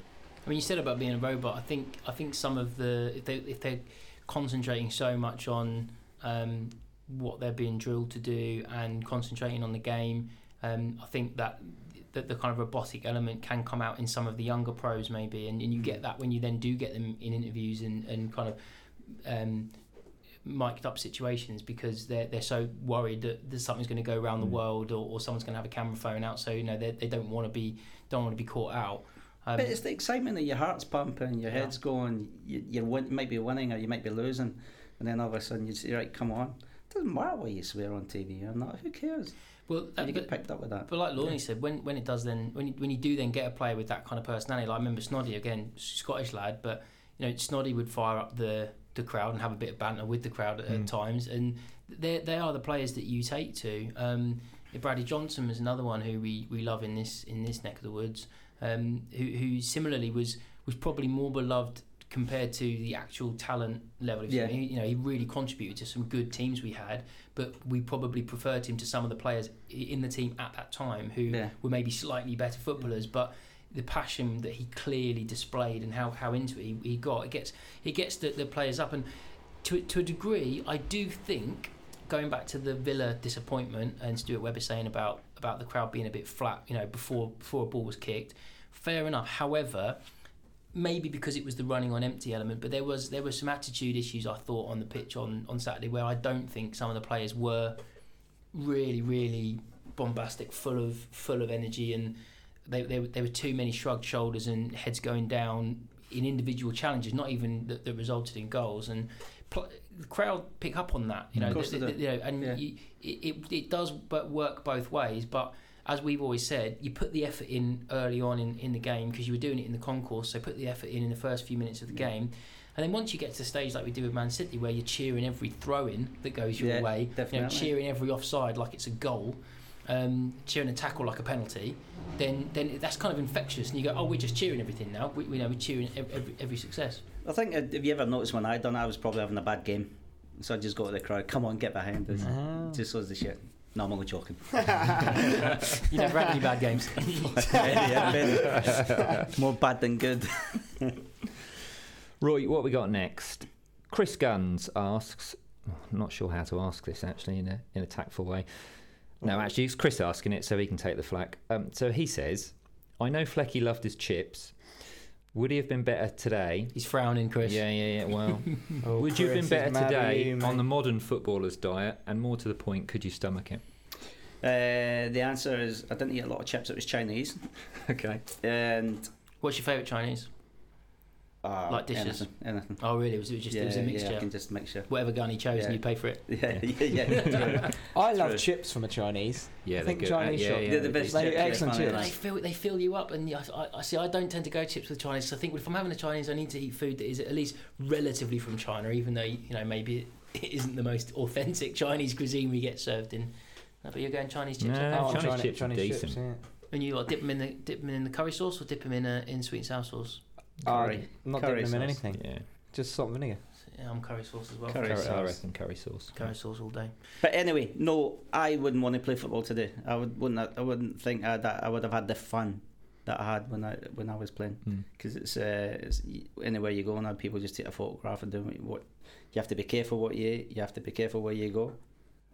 I mean, you said about being a robot. I think I think some of the, if, they, if they're concentrating so much on... Um, what they're being drilled to do and concentrating on the game, um, I think that that the kind of robotic element can come out in some of the younger pros maybe, and, and you get that when you then do get them in interviews and, and kind of um, mic'd up situations, because they're they're so worried that there's something's going to go around the world, or, or someone's going to have a camera phone out, so you know they they don't want to be don't want to be caught out. Um, but it's the excitement that your heart's pumping, your head's yeah. going, you you win, might be winning or you might be losing, and then all of a sudden you say, right, come on. Doesn't matter what you swear on T V or not. Who cares? Well, that, you get picked up with that. But like Lorne yeah. said, when when it does, then when you, when you do, then get a player with that kind of personality. Like I remember Snoddy, again, Scottish lad, but you know Snoddy would fire up the, the crowd and have a bit of banter with the crowd at mm. times, and they they are the players that you take to. Um, Bradley Johnson was another one who we, we love in this in this neck of the woods. Um, who who similarly was was probably more beloved compared to the actual talent level. Yeah. He, you know, he really contributed to some good teams we had, but we probably preferred him to some of the players in the team at that time who yeah. were maybe slightly better footballers, but the passion that he clearly displayed and how, how into it he, he got, it gets it gets the, the players up. And to, to a degree, I do think, going back to the Villa disappointment and Stuart Webber saying about, about the crowd being a bit flat, you know, before before a ball was kicked, fair enough. However, maybe because it was the running on empty element, but there was there were some attitude issues I thought on the pitch on, on Saturday, where I don't think some of the players were really really bombastic, full of full of energy, and they, they, they were too many shrugged shoulders and heads going down in individual challenges, not even that, that resulted in goals. And pl- the crowd pick up on that, you know. Of course they do. You know, and yeah. you, it, it it does, but work both ways. But as we've always said, you put the effort in early on in, in the game, because you were doing it in the concourse, so put the effort in in the first few minutes of the yeah. game. And then once you get to the stage like we do with Man City, where you're cheering every throw-in that goes your yeah, way, you know, cheering every offside like it's a goal, um, cheering a tackle like a penalty, then then that's kind of infectious. And you go, oh, we're just cheering everything now. We, we know, we're cheering every, every success. I think, if you ever noticed when I done, I was probably having a bad game. So I just go to the crowd, come on, get behind us. Oh. Just was the shit. No, I'm only joking. You've never had any bad games. yeah, yeah, more bad than good. Roy, what we got next? Chris Guns asks, oh, I'm not sure how to ask this actually in a, in a tactful way. No, actually, it's Chris asking it, so he can take the flak. Um, so he says, I know Flecky loved his chips. Would he have been better today? He's frowning, Chris. Yeah, yeah, yeah. Well, oh, would Chris you have been better today you, on the modern footballer's diet? And more to the point, could you stomach it? Uh, the answer is, I didn't eat a lot of chips. It was Chinese. Okay. And what's your favourite Chinese? Uh, like dishes? Anything, anything. Oh, really? Was it just yeah, it was a mixture? Yeah, I can just mixture. Whatever gun he chose, yeah. and you pay for it. Yeah, yeah, yeah. yeah. I love chips from a Chinese. Yeah, I think Chinese uh, yeah, shop. Yeah, yeah, they're the best. They do excellent chips. They fill, they fill you up, and I, I see. I don't tend to go chips with Chinese. So I think if I'm having a Chinese, I need to eat food that is at least relatively from China, even though, you know, maybe it isn't the most authentic Chinese cuisine we get served in. No, but you're going Chinese chips. No, Chinese, Chinese chips, Chinese decent. Chips. Yeah. And you like, dip them in the dip them in the curry sauce, or dip them in uh, in sweet and sour sauce. Curry. Uh, not curry dipping sauce. Them in anything. Yeah. Just salt and vinegar. Yeah, I'm curry sauce as well. Curry, curry sauce. I reckon curry sauce. Curry yeah. sauce all day. But anyway, no, I wouldn't want to play football today. I would, wouldn't. I wouldn't think I, that I would have had the fun that I had when I when I was playing. Because mm. it's, uh, it's anywhere you go now, people just take a photograph and do what. You have to be careful what you eat. You have to be careful where you go.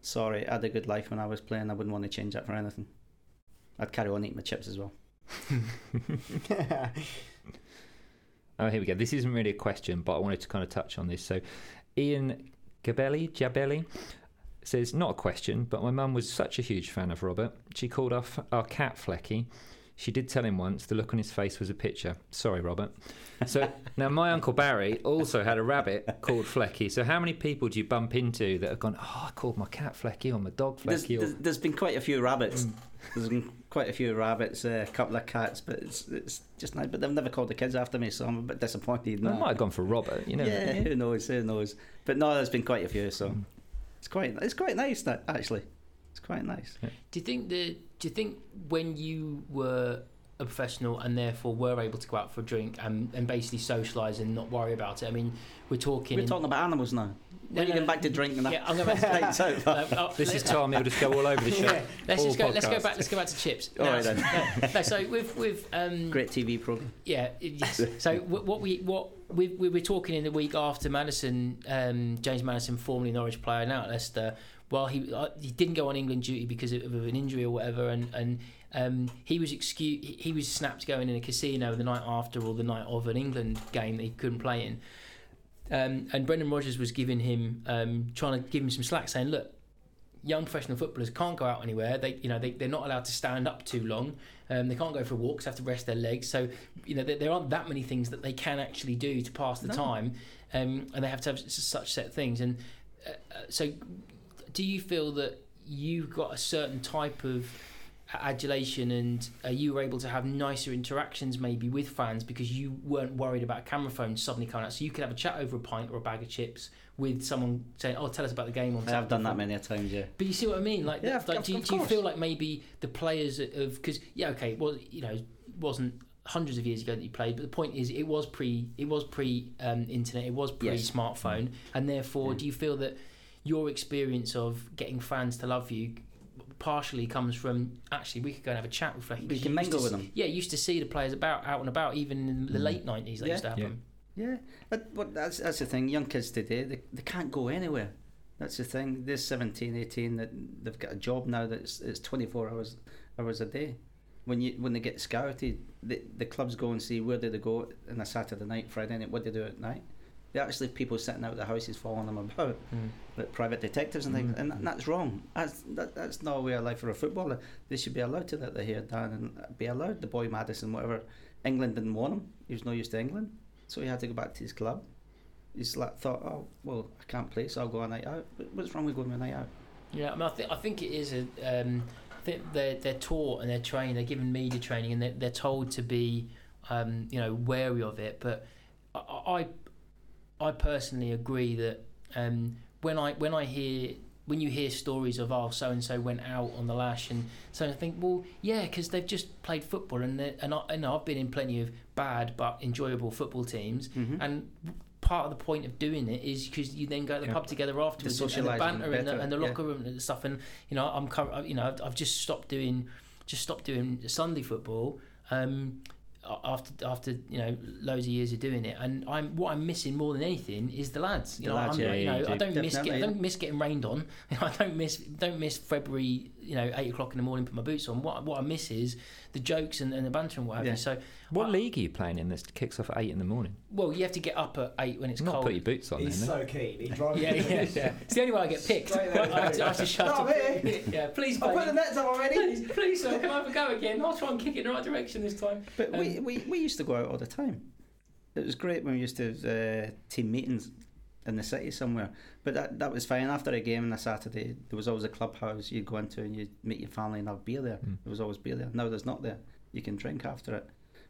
Sorry, I had a good life when I was playing. I wouldn't want to change that for anything. I'd carry on eating my chips as well. Oh, here we go. This isn't really a question, but I wanted to kind of touch on this. So Ian Gabelli, Jabelli says, not a question, but my mum was such a huge fan of Robert. She called our, f- our cat Flecky. She did tell him once the look on his face was a picture. Sorry, Robert. So now my Uncle Barry also had a rabbit called Flecky. So how many people do you bump into that have gone, oh, I called my cat Flecky or my dog Flecky? There's, or... there's, there's been quite a few rabbits. Mm. There's been quite a few rabbits, uh, a couple of cats, but it's it's just nice. But they've never called the kids after me, so I'm a bit disappointed. They might have gone for Robert, you know. Yeah, who knows, who knows. But no, there's been quite a few, so mm. it's quite it's quite nice that actually. It's quite nice. Yeah. Do you think the do you think when you were a professional and therefore were able to go out for a drink and, and basically socialise and not worry about it? I mean, we're talking. We're talking about animals now. When no, are you going no, back to drinking? Yeah, I'm going back to drinking. uh, this is Tom. He'll just go all over the show. Yeah. Let's all just go. Podcasts. Let's go back. Let's go back to chips. All no, right then. No, no, so with with um, great T V program. Yeah. Yes. So w- what we what we we were talking in the week after Madison, um, James Madison, formerly Norwich player, now at Leicester. Well, he uh, he didn't go on England duty because of, of an injury or whatever, and and um, he was excused. He was snapped going in a casino the night after or the night of an England game that he couldn't play in. Um, and Brendan Rodgers was giving him, um, trying to give him some slack, saying, "Look, young professional footballers can't go out anywhere. They, you know, they they're not allowed to stand up too long. Um, they can't go for walks. They have to rest their legs. So, you know, there, there aren't that many things that they can actually do to pass the no. time, um, and they have to have such set things. And uh, so, do you feel that you got a certain type of adulation, and uh, you were able to have nicer interactions maybe with fans because you weren't worried about camera phones suddenly coming out, so you could have a chat over a pint or a bag of chips with someone saying, "Oh, tell us about the game on Saturday"? I've done that many times, yeah. But you see what I mean? Like, yeah, like of, do, you, of do you feel like maybe the players of because yeah, okay, well, you know, it wasn't hundreds of years ago that you played, but the point is, it was pre, it was pre um, internet, it was pre yes. smartphone, and therefore, yeah. do you feel that your experience of getting fans to love you partially comes from actually we could go and have a chat with Flecky? We can mingle with them. Yeah, you used to see the players about out and about, even in the mm. late nineties. That yeah. used to happen. Yeah, yeah. But, but that's that's the thing. Young kids today, they they can't go anywhere. That's the thing. They're seventeen, eighteen. That they've got a job now that's it's twenty-four hours hours a day. When you when they get scouted, the the clubs go and see where do they go on a Saturday night, Friday night. What do they do at night? They actually have people sitting out of the houses following them about, mm. like private detectives and things, mm. and, that, and that's wrong. That's that, that's not a way of life for a footballer. They should be allowed to let their hair down and be allowed. The boy Maddison, whatever, England didn't want him. He was no use to England, so he had to go back to his club. He's like thought, oh well, I can't play, so I'll go a night out. But what's wrong with going a night out? Yeah, I mean, I think I think it is a. Um, I think they're they're taught and they're trained. They're given media training and they're they're told to be, um, you know, wary of it. But I. I I personally agree that um, when I when I hear when you hear stories of oh so and so went out on the lash and so I think well yeah because they've just played football and and I and I've been in plenty of bad but enjoyable football teams mm-hmm. and part of the point of doing it is because you then go to the yeah. pub together afterwards and the banter and the, and the locker yeah. room and stuff and you know I'm you know I've just stopped doing just stopped doing Sunday football. Um, After after you know loads of years of doing it, and I'm what I'm missing more than anything is the lads. You know, lads, I'm, yeah, you know yeah, I don't miss get, I don't miss getting rained on. I don't miss don't miss February. You know, eight o'clock in the morning, put my boots on. What what I miss is the jokes and, and the banter and what have yeah. you. So, what I, league are you playing in? This kicks off at eight in the morning. Well, you have to get up at eight when it's Not cold. Put your boots on. He's then, so then. keen. He drives. Yeah, yeah, yeah. It's the only way I get picked. I have to, I have to shut up. Yeah, please. I put the nets on already. Please, please sir, can I have a go again? I'll try and kick it in the right direction this time. But um, we. We we used to go out all the time. It was great when we used to have uh, team meetings in the city somewhere. But that, that was fine. After a game on a Saturday, there was always a clubhouse you'd go into and you'd meet your family and have beer there. Mm. There was always beer there. Now there's not there. You can drink after it.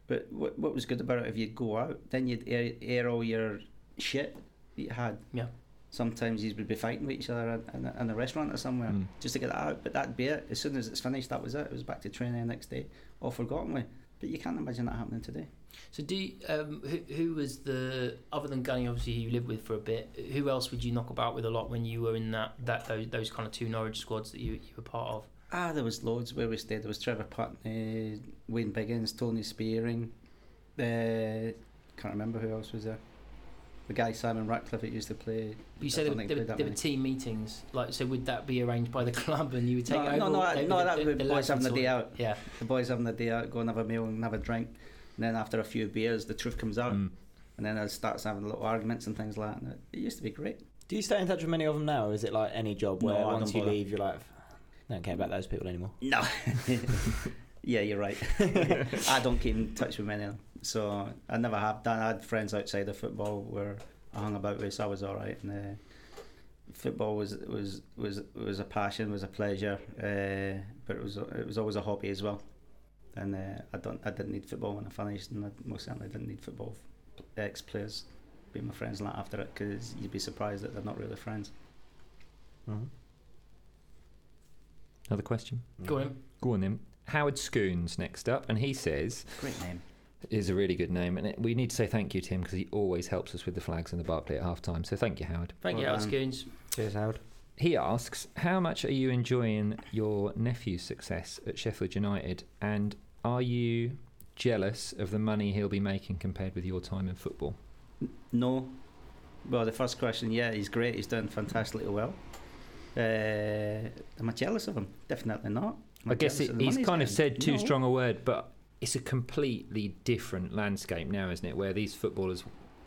But what, what was good about it, if you'd go out, then you'd air, air all your shit that you had. Yeah. Sometimes you would be fighting with each other in, in, a, in a restaurant or somewhere mm. just to get that out. But that'd be it. As soon as it's finished, that was it. It was back to training the next day, all forgotten with. But you can't imagine that happening today. So, do you, um, who, who was the other than Gunny? Obviously, who you lived with for a bit. Who else would you knock about with a lot when you were in that that those, those kind of two Norwich squads that you, you were part of? Ah, there was loads where we stayed. There was Trevor Putney, Wayne Biggins, Tony Spearing. Uh, can't remember who else was there. The guy Simon Ratcliffe that used to play. You said there, there, there were team meetings, like so. Would that be arranged by the club, and you would take no, it no, over? No, no, no. That would be the boys having the day out. Yeah, the boys having the day out, go and have a meal and have a drink, and then after a few beers, the truth comes out, mm. and then it starts having little arguments and things like that. It used to be great. Do you stay in touch with many of them now, or is it like any job where no, once you leave, you're like, I don't care about those people anymore? No. Yeah, you're right. I don't keep in touch with many of them, so I never have done. I had friends outside of football where I hung about with, so I was all right. And uh, football was was was was a passion, was a pleasure, uh, but it was it was always a hobby as well. And uh, I don't I didn't need football when I finished, and I most certainly didn't need football ex-players being my friends like after it, because you'd be surprised that they're not really friends. Mm-hmm. Another question. Go on, go on then. Howard Schoon's next up, and he says, "Great name." Is a really good name, and it, we need to say thank you to him because he always helps us with the flags and the Barclay at half time. So thank you, Howard. Thank well you, Howard Schoons. Cheers, Howard. He asks, "How much are you enjoying your nephew's success at Sheffield United, and are you jealous of the money he'll be making compared with your time in football?" No. Well, the first question, yeah, he's great. He's doing fantastically well. Uh, am I jealous of him? Definitely not. I guess it, he's kind of said too no. strong a word, but it's a completely different landscape now, isn't it? Where these footballers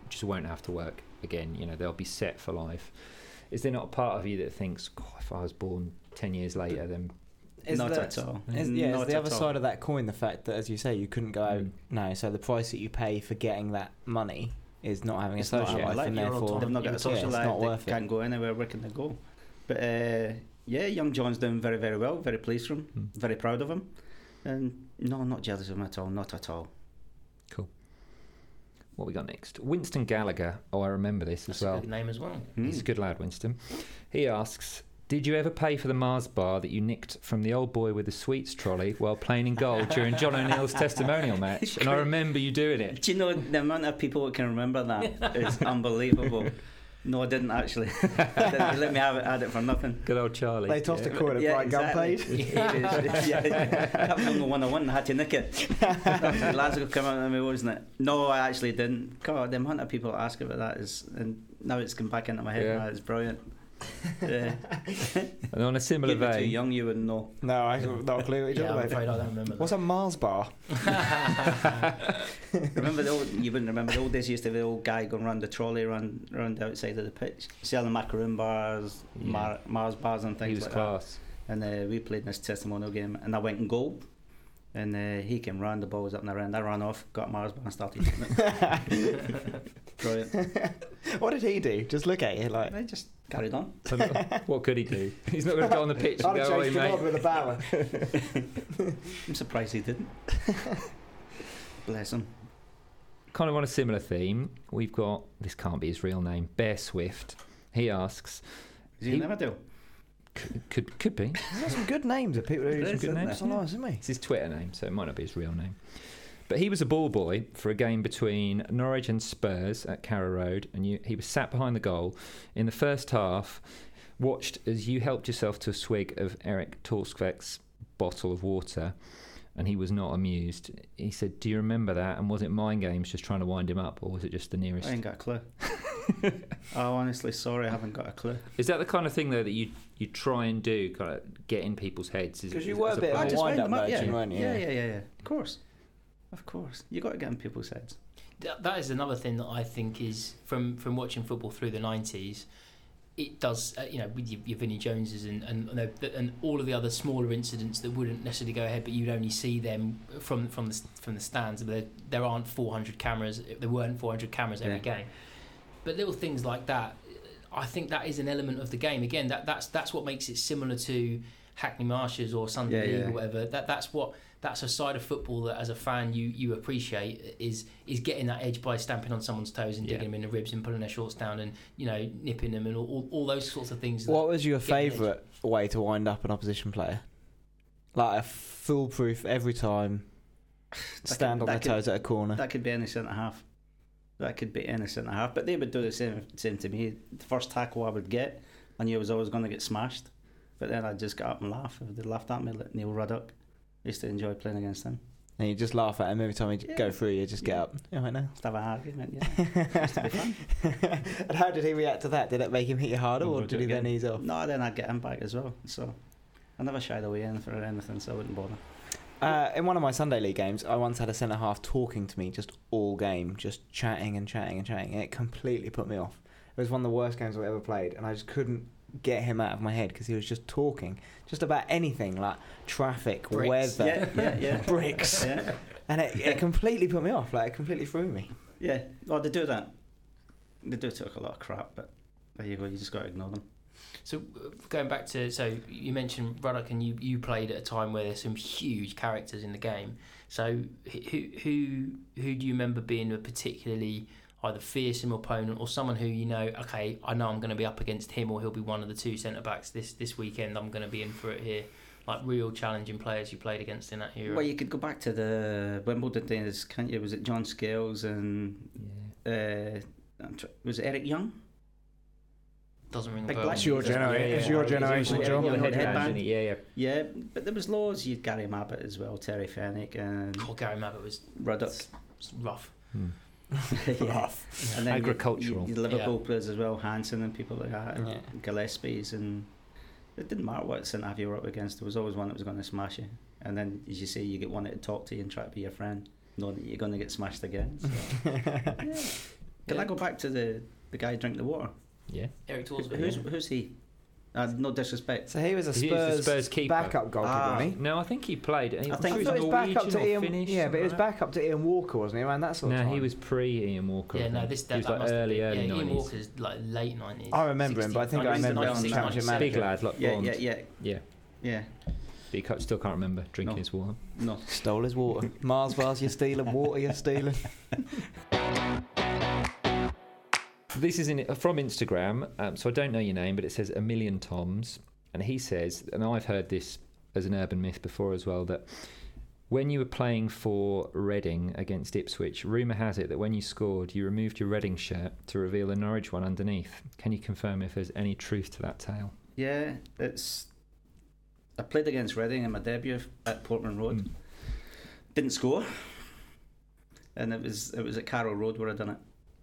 just won't have to work again. You know, they'll be set for life. Is there not a part of you that thinks, God, if I was born ten years later, then is not that, at all? Is, yeah, not is the other all. side of that coin the fact that, as you say, you couldn't go mm. no? So the price that you pay for getting that money is not having it's a social life, life, and therefore they've not got a social yeah, life. It's not they can't it. go anywhere. Where can they go? But. Uh, Yeah, young John's doing very, very well. Very pleased for him. Mm. Very proud of him. And no, I'm not jealous of him at all. Not at all. Cool. What we got next? Winston Gallagher. Oh, I remember this That's as well. That's a good name as well. Mm. He's a good lad, Winston. He asks, "Did you ever pay for the Mars bar that you nicked from the old boy with the sweets trolley while playing in goal during John O'Neill's testimonial match? And I remember you doing it." Do you know the amount of people that can remember that is unbelievable. No, I didn't actually. I didn't. Let me have it, had it for nothing. Good old Charlie. They tossed yeah. a coin of yeah, bright exactly. gun paid. yeah, yeah. That was the one I won. I had to nick it. Glasgow came out of me, wasn't it? No, I actually didn't. God, the amount of people that ask about that is, and now it's come back into my head. Yeah. It's brilliant. Yeah. And on a similar vein, too young, you wouldn't know. No, I have not a clue what you're talking about. I don't remember. What's that. A Mars bar? Remember the old, you wouldn't remember the old days. You used to have the old guy going round the trolley, round round the outside of the pitch, selling macaroon bars, yeah. Mar, Mars bars, and things. He was like class. That. And uh, we played in this testimonial game, and I went in goal. And uh, he came round, the ball was up in the round. I ran off, got Mars bar and started eating it. Brilliant. What did he do? Just look at you like. I just carried on. What could he do? He's not going to go on the pitch and go, away, mate. With a bower. I'm surprised he didn't. Bless him. Kind of on a similar theme, we've got, this can't be his real name, Bear Swift. He asks. Is he, he never do? Could, could could be. There's some good names of people who use some good names. That's nice, isn't he? It's his Twitter name, so it might not be his real name. But he was a ball boy for a game between Norwich and Spurs at Carrow Road, and you, he was sat behind the goal in the first half, watched as you helped yourself to a swig of Erik Torskvekt's bottle of water, and he was not amused. He said, "Do you remember that? And was it mind games just trying to wind him up, or was it just the nearest?" I ain't got a clue. Oh, honestly, sorry, I haven't got a clue. Is that the kind of thing though that you you try and do, kind of get in people's heads? Because you is, were a bit of a wind-up merchant, weren't you? Yeah, yeah, yeah, yeah. Of course, of course. You got to get in people's heads. That is another thing that I think is from, from watching football through the nineties. It does, uh, you know, with your, your Vinnie Joneses and and, and and all of the other smaller incidents that wouldn't necessarily go ahead, but you'd only see them from from the from the stands. There, there aren't four hundred cameras. There weren't four hundred cameras every yeah. game. But little things like that, I think that is an element of the game. Again, that, that's that's what makes it similar to Hackney Marshes or Sunday yeah, League yeah. or whatever. That that's what that's a side of football that, as a fan, you you appreciate is is getting that edge by stamping on someone's toes and yeah. digging them in the ribs and pulling their shorts down and, you know, nipping them and all all, all those sorts of things. What was your favourite way to wind up an opposition player? Like a foolproof every time, stand could, on their could, toes at a corner. That could be any centre half. That could be any centre half, but they would do the same same to me. The first tackle I would get, I knew I was always going to get smashed, but then I'd just get up and laugh. They laughed at me like Neil Ruddock. I used to enjoy playing against him. And you just laugh at him every time he'd yeah. go through, you just get yeah. up. Yeah, right now. Just have an argument, yeah. It used to be fun. And how did he react to that? Did it make him hit you harder or did he then ease off? No, then I'd get him back as well. So I never shied away in for anything, so I wouldn't bother. Uh, in one of my Sunday League games, I once had a centre-half talking to me just all game, just chatting and chatting and chatting, and it completely put me off. It was one of the worst games I've ever played, and I just couldn't get him out of my head because he was just talking just about anything, like traffic, bricks. Weather, yeah, yeah, yeah. bricks, yeah. and it, it completely put me off, like it completely threw me. Yeah, well, they do that. They do talk a lot of crap, but there you go, you just got to ignore them. So going back to, so you mentioned Ruddock and you, you played at a time where there's some huge characters in the game. So who who who do you remember being a particularly either fearsome opponent or someone who you know, okay, I know I'm going to be up against him or he'll be one of the two centre-backs this, this weekend, I'm going to be in for it here. Like real challenging players you played against in that era. Well, you could go back to the Wimbledon days, can't you? Was it John Scales and yeah. uh, was it Eric Young? Doesn't ring a bell. It's your generation. It's your generation, John. Yeah, yeah. Yeah, but there was loads. You'd Gary Mabbott as well, Terry Fenwick, and oh, Gary Mabbott was Ruddock. Was rough. Hmm. Rough. And then agricultural. You, you, Liverpool yeah. players as well, Hansen and people like that, and yeah. Gillespie's, and it didn't matter what centre half you were up against. There was always one that was going to smash you. And then, as you say, you get one that would talk to you and try to be your friend, knowing that you're going to get smashed again. So. yeah. Can yeah. I go back to the the guy who drank the water? Yeah, Eric Torsby. Who's, yeah. who's he? Uh, no disrespect. So he was a Spurs, was Spurs keeper. Backup goalkeeper, ah. wasn't he? No, I think he played. He I think he was, was back up to Ian. Finish, yeah, but it was back up to Ian Walker, wasn't he? Around that sort no, of time. No, he was pre-Ian Walker. Yeah, no, this that, he was like early, been, early yeah, nineties. Ian Walker's like late nineties. I remember sixties, him, but I think I remember him on Championship Manager. Big lad, like yeah, Bond. Yeah, yeah, yeah, yeah. But you still can't remember drinking no. his water. No, stole his water. Mars bars, you're stealing. Water, you're stealing. This is in, from Instagram, um, so I don't know your name, but it says A Million Toms, and he says, and I've heard this as an urban myth before as well, that when you were playing for Reading against Ipswich, rumour has it that when you scored, you removed your Reading shirt to reveal the Norwich one underneath. Can you confirm if there's any truth to that tale? Yeah, it's... I played against Reading in my debut at Portman Road. Mm. Didn't score, and it was it was at Carrow Road where I done it.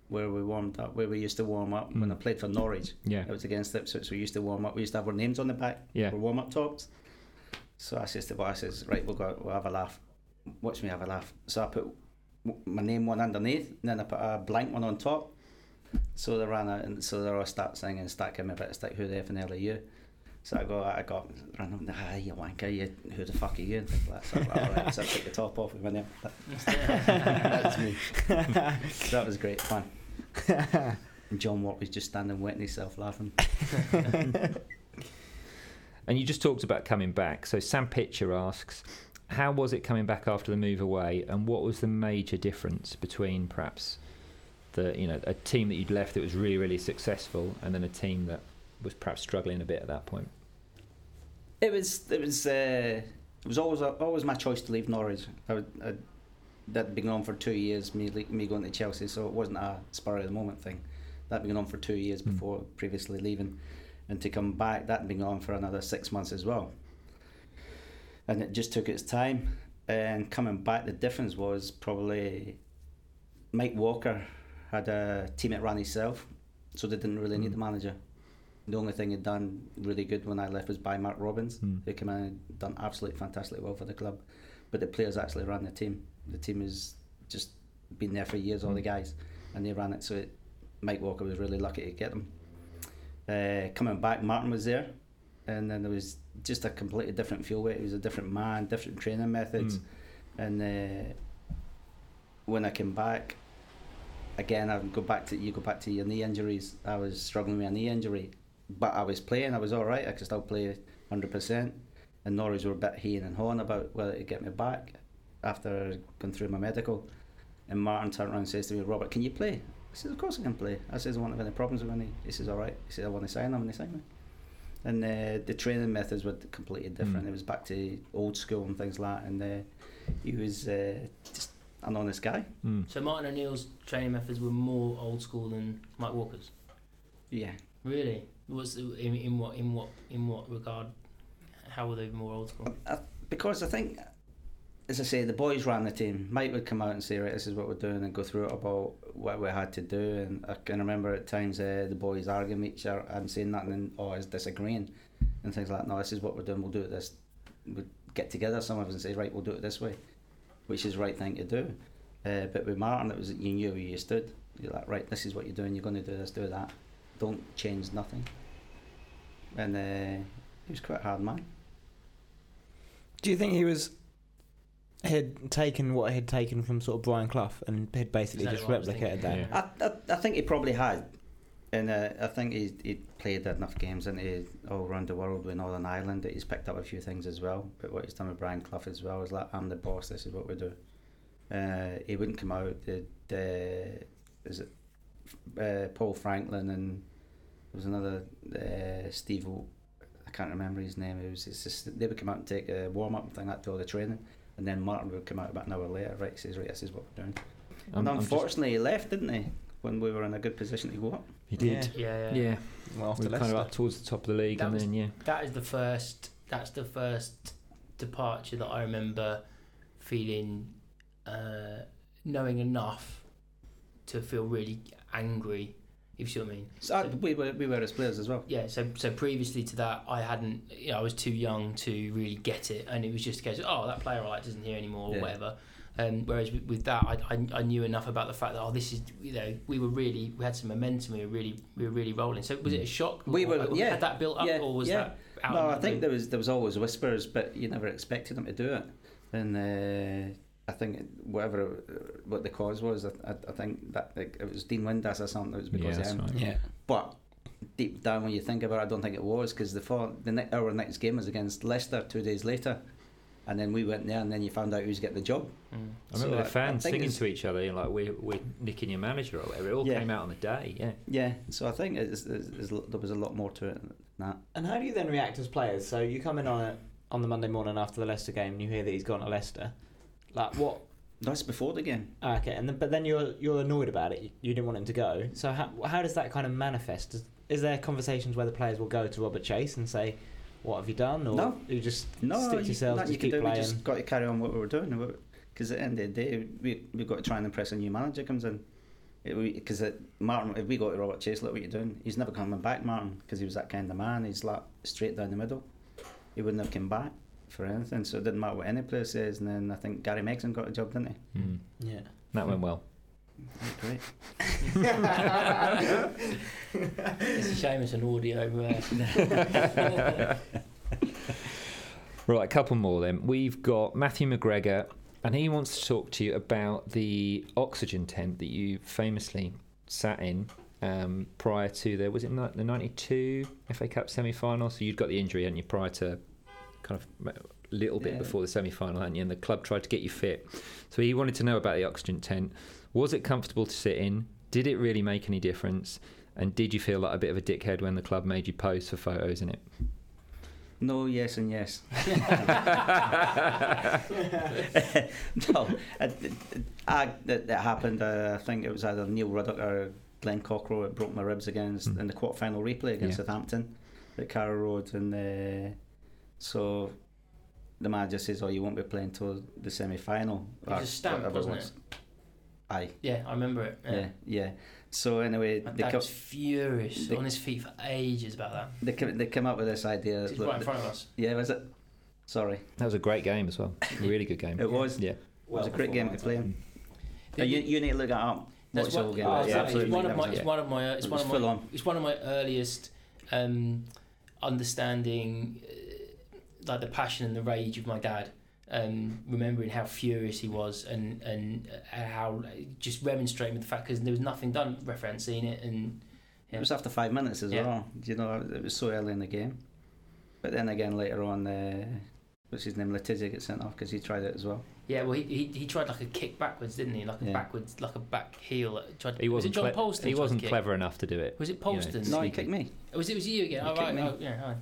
where we warmed up, where we used to warm up. Mm. When I played for Norwich, yeah. it was against Ipswich, we used to warm up. We used to have our names on the back yeah. for warm-up tops. So I says to the boy, I says, right, we'll go, we'll have a laugh. Watch me have a laugh. So I put my name one underneath, and then I put a blank one on top. So they ran out, and so they all start singing, start giving me a bit of stick, who the effing hell are you? So I go, I got, ran up, ah, you wanker, you, who the fuck are you? And things like that. So I was like, all right, so I took the top off with my name. That's me. So that was great fun. And John Watt was just standing wetting himself laughing. And you just talked about coming back. So Sam Pitcher asks, how was it coming back after the move away, and what was the major difference between perhaps the, you know, a team that you'd left that was really, really successful, and then a team that was perhaps struggling a bit at that point? It was, it was, uh, it was always always my choice to leave Norwich. I would, I, that'd been on for two years. Me me going to Chelsea, so it wasn't a spur of the moment thing. That'd been on for two years mm. before previously leaving. And to come back, that had been on for another six months as well. And it just took its time. And coming back, the difference was probably Mike Walker had a team that ran himself, so they didn't really mm. need the manager. The only thing he'd done really good when I left was buy Mark Robbins, mm. who came in and done absolutely fantastically well for the club. But the players actually ran the team. The team has just been there for years, all the guys, and they ran it. So it, Mike Walker was really lucky to get them. Uh, coming back, Martin was there, and then there was just a completely different feel with it. It was a different man, different training methods. Mm. And uh, when I came back, again, I go back to you go back to your knee injuries. I was struggling with a knee injury, but I was playing. I was all right. I could still play one hundred percent. And Norwich were a bit heeing and hawing about whether to get me back after going through my medical. And Martin turned around and says to me, "Robert, can you play?" I said, "Of course I can play." I said, "I won't have any problems with any." He says, "All right." He said, "I want to sign him," and he signed me. And uh, the training methods were completely different. Mm. It was back to old school and things like that. And uh, he was uh, just an honest guy. Mm. So Martin O'Neill's training methods were more old school than Mike Walker's? Yeah. Really? Was in, in what in what in what regard? How were they more old school? I, I, because I think, as I say, the boys ran the team. Mike would come out and say, "Right, this is what we're doing," and go through it about what we had to do. And I can remember at times uh, the boys arguing each other. I'm saying nothing, and oh, it's disagreeing, and things like that. "No, this is what we're doing. We'll do it this." We'd get together, some of us, and say, "Right, we'll do it this way," which is the right thing to do. Uh, but with Martin, it was you knew where you stood. You're like, "Right, this is what you're doing. You're going to do this, do that. Don't change nothing." And uh, he was quite a hard man. Do you think he was? Had taken what had taken from sort of Brian Clough and had basically just replicated that. Yeah. I, I I think he probably had, and uh, I think he he played enough games and he all around the world with Northern Ireland that he's picked up a few things as well. But what he's done with Brian Clough as well is like, "I'm the boss. This is what we do." Uh, he wouldn't come out. The uh, is it uh, Paul Franklin and there was another uh, Steve. O, I can't remember his name. It was it's just, they would come out and take a warm up and thing like that to all the training. And then Martin would come out about an hour later, right? He says, "Right, this is what we're doing." Um, and unfortunately, he left, didn't he? When we were in a good position to go up. He did. Yeah, yeah. yeah. yeah. Well, after we were kind of up towards the top of the league, that and was, then yeah. That is the first. That's the first departure that I remember feeling, uh, knowing enough to feel really angry. If you see what I mean. So, so we were we were as players as well. Yeah. So so previously to that, I hadn't. You know, I was too young to really get it, and it was just a case of, "Oh, that player I like doesn't hear anymore," or yeah. whatever. Um, whereas with, with that, I, I I knew enough about the fact that oh, this is you know we were really we had some momentum. We were really we were really rolling. So was it a shock? We or, were. Like, yeah. Had that built up, yeah, or was yeah. that? Out no, I think room? there was there was always whispers, but you never expected them to do it. And. Uh, I think whatever what the cause was, I, I think that like, it was Dean Windass or something. It was because yeah, of him. Right. Yeah. But deep down, when you think about it, I don't think it was because the fall, the ne- our next game was against Leicester two days later, and then we went there, and then you found out who's getting the job. Mm. I remember so the fans I, I singing to each other, you know, like we we're nicking your manager or whatever. It all yeah. came out on the day. Yeah. Yeah. So I think it's, it's, it's, there was a lot more to it than that. And how do you then react as players? So you come in on a, on the Monday morning after the Leicester game, and you hear that he's gone to Leicester. Like what? That's before the game. Okay, and then, but then you're you're annoyed about it. You, you didn't want him to go. So how how does that kind of manifest? Is, is there conversations where the players will go to Robert Chase and say, "What have you done?" Or no, you just no, stick to yourselves. No, you, you keep can do. Playing. We just got to carry on what we were doing. Because at the end of the day, we we've got to try and impress a new manager comes in. Because Martin, if we go to Robert Chase, look what you're doing. He's never coming back, Martin, because he was that kind of man. He's like straight down the middle. He wouldn't have come back for anything, so it didn't matter what any player says. And then I think Gary Megson got a job, didn't he? Mm. Yeah. That went well. Great. It's a shame it's an audio. Uh, right, a couple more then. We've got Matthew McGregor, and he wants to talk to you about the oxygen tent that you famously sat in um, prior to the, was it the ninety-two F A Cup semi-final? So you'd got the injury, hadn't you, prior to kind of a little bit yeah. before the semi-final, hadn't you? And the club tried to get you fit. So he wanted to know about the oxygen tent. Was it comfortable to sit in? Did it really make any difference? And did you feel like a bit of a dickhead when the club made you pose for photos in it? No, yes and yes. No, it, I, it, it happened, uh, I think it was either Neil Ruddock or Glenn Cockrell that broke my ribs against mm. in the quarter-final replay against yeah. Southampton at Carrow Road. And uh, so the manager says, oh, you won't be playing till the semi-final. It was a stamp, wasn't it? Aye. Yeah, I remember it. Yeah, yeah. yeah. So anyway, my dad was furious, they, on his feet for ages about that. They came, they came up with this idea. It's right in front of us. Yeah, was it? Sorry. That was a great game as well. A really good game. It was. Yeah. Well, it was a great game to play in. You, you need to look that up. That's what, game. Oh, yeah, absolutely. It's one of my. It's one of my. It's one of my. It's one of my, it's one of my earliest um, understanding, uh, like the passion and the rage of my dad. Um, remembering how furious he was and and uh, how uh, just remonstrating with the fact, because there was nothing done referencing it, and yeah. it was after five minutes as yeah. well. You know, it was so early in the game. But then again, later on, uh, what's his name, Letizia gets sent off because he tried it as well. Yeah, well, he he, he tried like a kick backwards, didn't he? Like a yeah. backwards, like a back heel. Tried, he wasn't. Was it John cle- Polston? He wasn't clever enough to do it. Was it Polston? You know, no, he kicked me. Oh, was it was you again? All oh, right, oh, yeah. All right.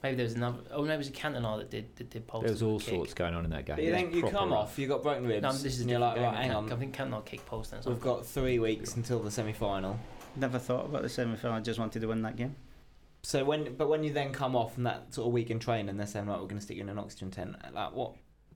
Maybe there was another. Oh, maybe it was a Cantona that did that did Polston. There was all sorts going on in that game. But you think you come off, you got broken ribs. No, this is and you're like, right, hang on. I think Cantona kicked Polston. We've got three weeks until the semi-final. Never thought about the semi-final. I just wanted to win that game. So when, but when you then come off from that sort of weekend training, they're saying, right, we're going to stick you in an oxygen tent. Like what?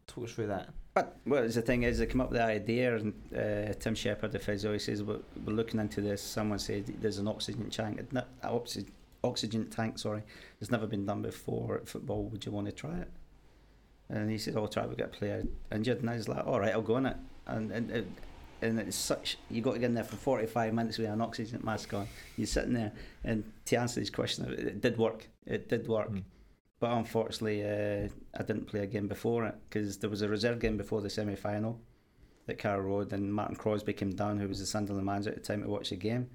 Talk us through that. But well, the thing is, they come up with the idea, and uh, Tim Shepherd, the physio, he says, we're, we're looking into this. Someone said there's an oxygen tank. Oxygen. Oxygen tank, sorry. It's never been done before at football. Would you want to try it? And he said, oh, I'll try it. We've got a player injured. And I was like, all right, I'll go on it. And and and it's such, you've got to get in there for forty-five minutes with an oxygen mask on. You're sitting there. And to answer his question, it did work. It did work. Mm. But unfortunately, uh, I didn't play a game before it because there was a reserve game before the semi-final at Carrow Road. And Martin Crosby came down, who was the Sunderland manager at the time, to watch the game.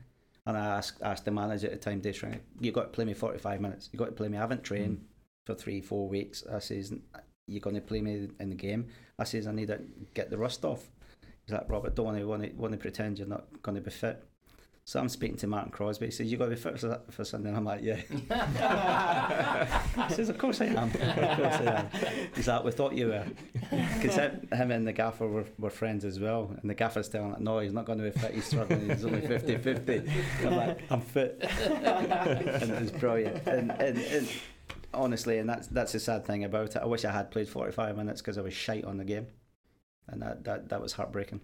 And I asked, asked the manager at the time, Dave Schreiner, you've got to play me forty-five minutes. You've got to play me. I haven't trained mm. for three, four weeks. I says, you're going to play me in the game? I says, I need to get the rust off. He's like, Robert, don't want to, want to, want to pretend you're not going to be fit. So I'm speaking to Martin Crosby. He says, you've got to be fit for, for Sunday. And I'm like, yeah. He says, of course I am. Of course I am. He's like, we thought you were. Because him, him and the gaffer were, were friends as well. And the gaffer's telling him, no, he's not going to be fit. He's struggling. He's only fifty-fifty. I'm like, I'm fit. And it was brilliant. And, and, and honestly, and that's that's the sad thing about it. I wish I had played forty-five minutes because I was shite on the game. And that, that, that was heartbreaking.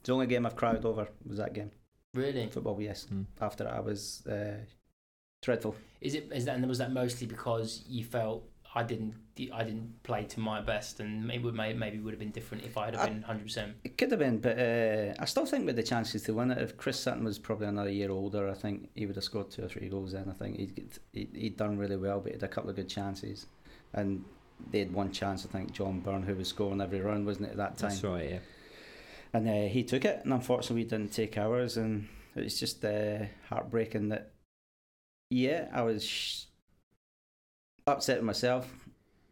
It's the only game I've cried over was that game. Really? Football, yes. Mm. After that, I was uh, dreadful. Is it? Is that? And was that mostly because you felt I didn't? I didn't play to my best, and it would maybe maybe would have been different if I'd have I, been one hundred percent. It could have been, but uh, I still think with the chances to win it, if Chris Sutton was probably another year older, I think he would have scored two or three goals. Then I think he'd he'd, he'd done really well, but he had a couple of good chances, and they had one chance. I think John Byrne, who was scoring every round, wasn't it at that time? That's right. Yeah. And uh, he took it, and unfortunately we didn't take ours, and it was just uh, heartbreaking that, yeah, I was sh- upset with myself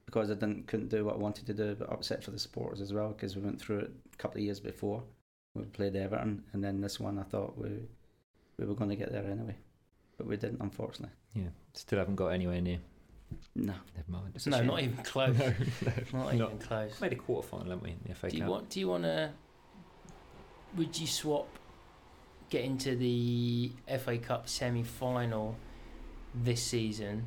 because I didn't couldn't do what I wanted to do, but upset for the supporters as well because we went through it a couple of years before. We played Everton, and then this one I thought we we were going to get there anyway, but we didn't, unfortunately. Yeah, still haven't got anywhere near. No, never mind. It's no, not even close. no, no, not even not. close. Made a quarter final, haven't we? In the F A Cup. Do you want? Do you want to? Would you swap getting to the F A Cup semi-final this season?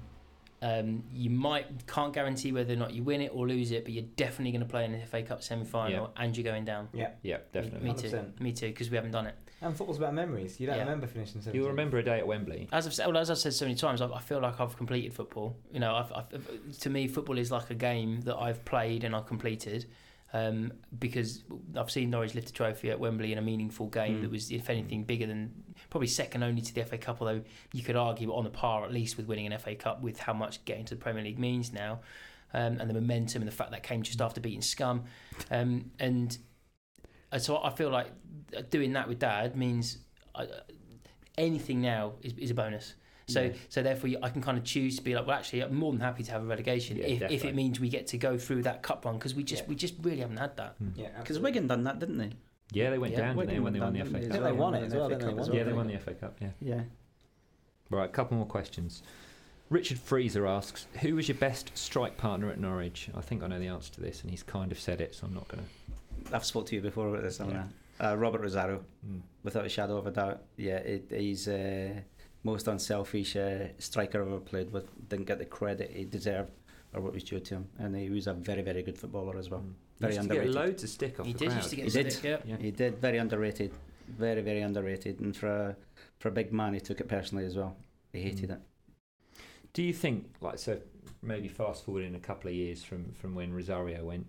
Um, you might can't guarantee whether or not you win it or lose it, but you're definitely going to play in the F A Cup semi-final, yeah. and you're going down. Yeah, yeah, definitely. Me, me too, me too, because we haven't done it. And football's about memories. You don't yeah. remember finishing seventeenth. You'll remember a day at Wembley. As I've said, well, as I've said so many times, I, I feel like I've completed football. You know, I've, I've, to me, football is like a game that I've played and I've completed. Um, because I've seen Norwich lift a trophy at Wembley in a meaningful game mm. that was, if anything, bigger than, probably second only to the F A Cup, although you could argue on a par at least with winning an F A Cup with how much getting to the Premier League means now, um, and the momentum and the fact that came just after beating Scum. Um, and so I feel like doing that with Dad means I, anything now is, is a bonus. So yeah. so therefore I can kind of choose to be like, well, actually I'm more than happy to have a relegation yeah, if, if it means we get to go through that cup run, because we just yeah. we just really haven't had that. Mm. Yeah, because Wigan done that, didn't they? Yeah, they went yeah, down didn't they, when they won the F A Cup. They won it as well, didn't they? Yeah, they won the F A Cup, yeah. Yeah. Right, a couple more questions. Richard Freezer asks, who was your best strike partner at Norwich? I think I know the answer to this, and he's kind of said it, so I'm not going to... I've spoke to you before about this, haven't yeah. I? Uh, Robert Rosario, mm. without a shadow of a doubt. Yeah, it, he's... Uh, most unselfish uh, striker I've ever played with. Didn't get the credit he deserved or what was due to him, and he was a very very good footballer as well. Mm. Very he used underrated. To get loads of stick off he the did crowd. Used to get he stick, did. Yeah. Yeah. He did. Very underrated, very very underrated, and for a, for a big man, he took it personally as well. He hated mm. it. Do you think, like, so maybe fast forwarding a couple of years from, from when Rosario went,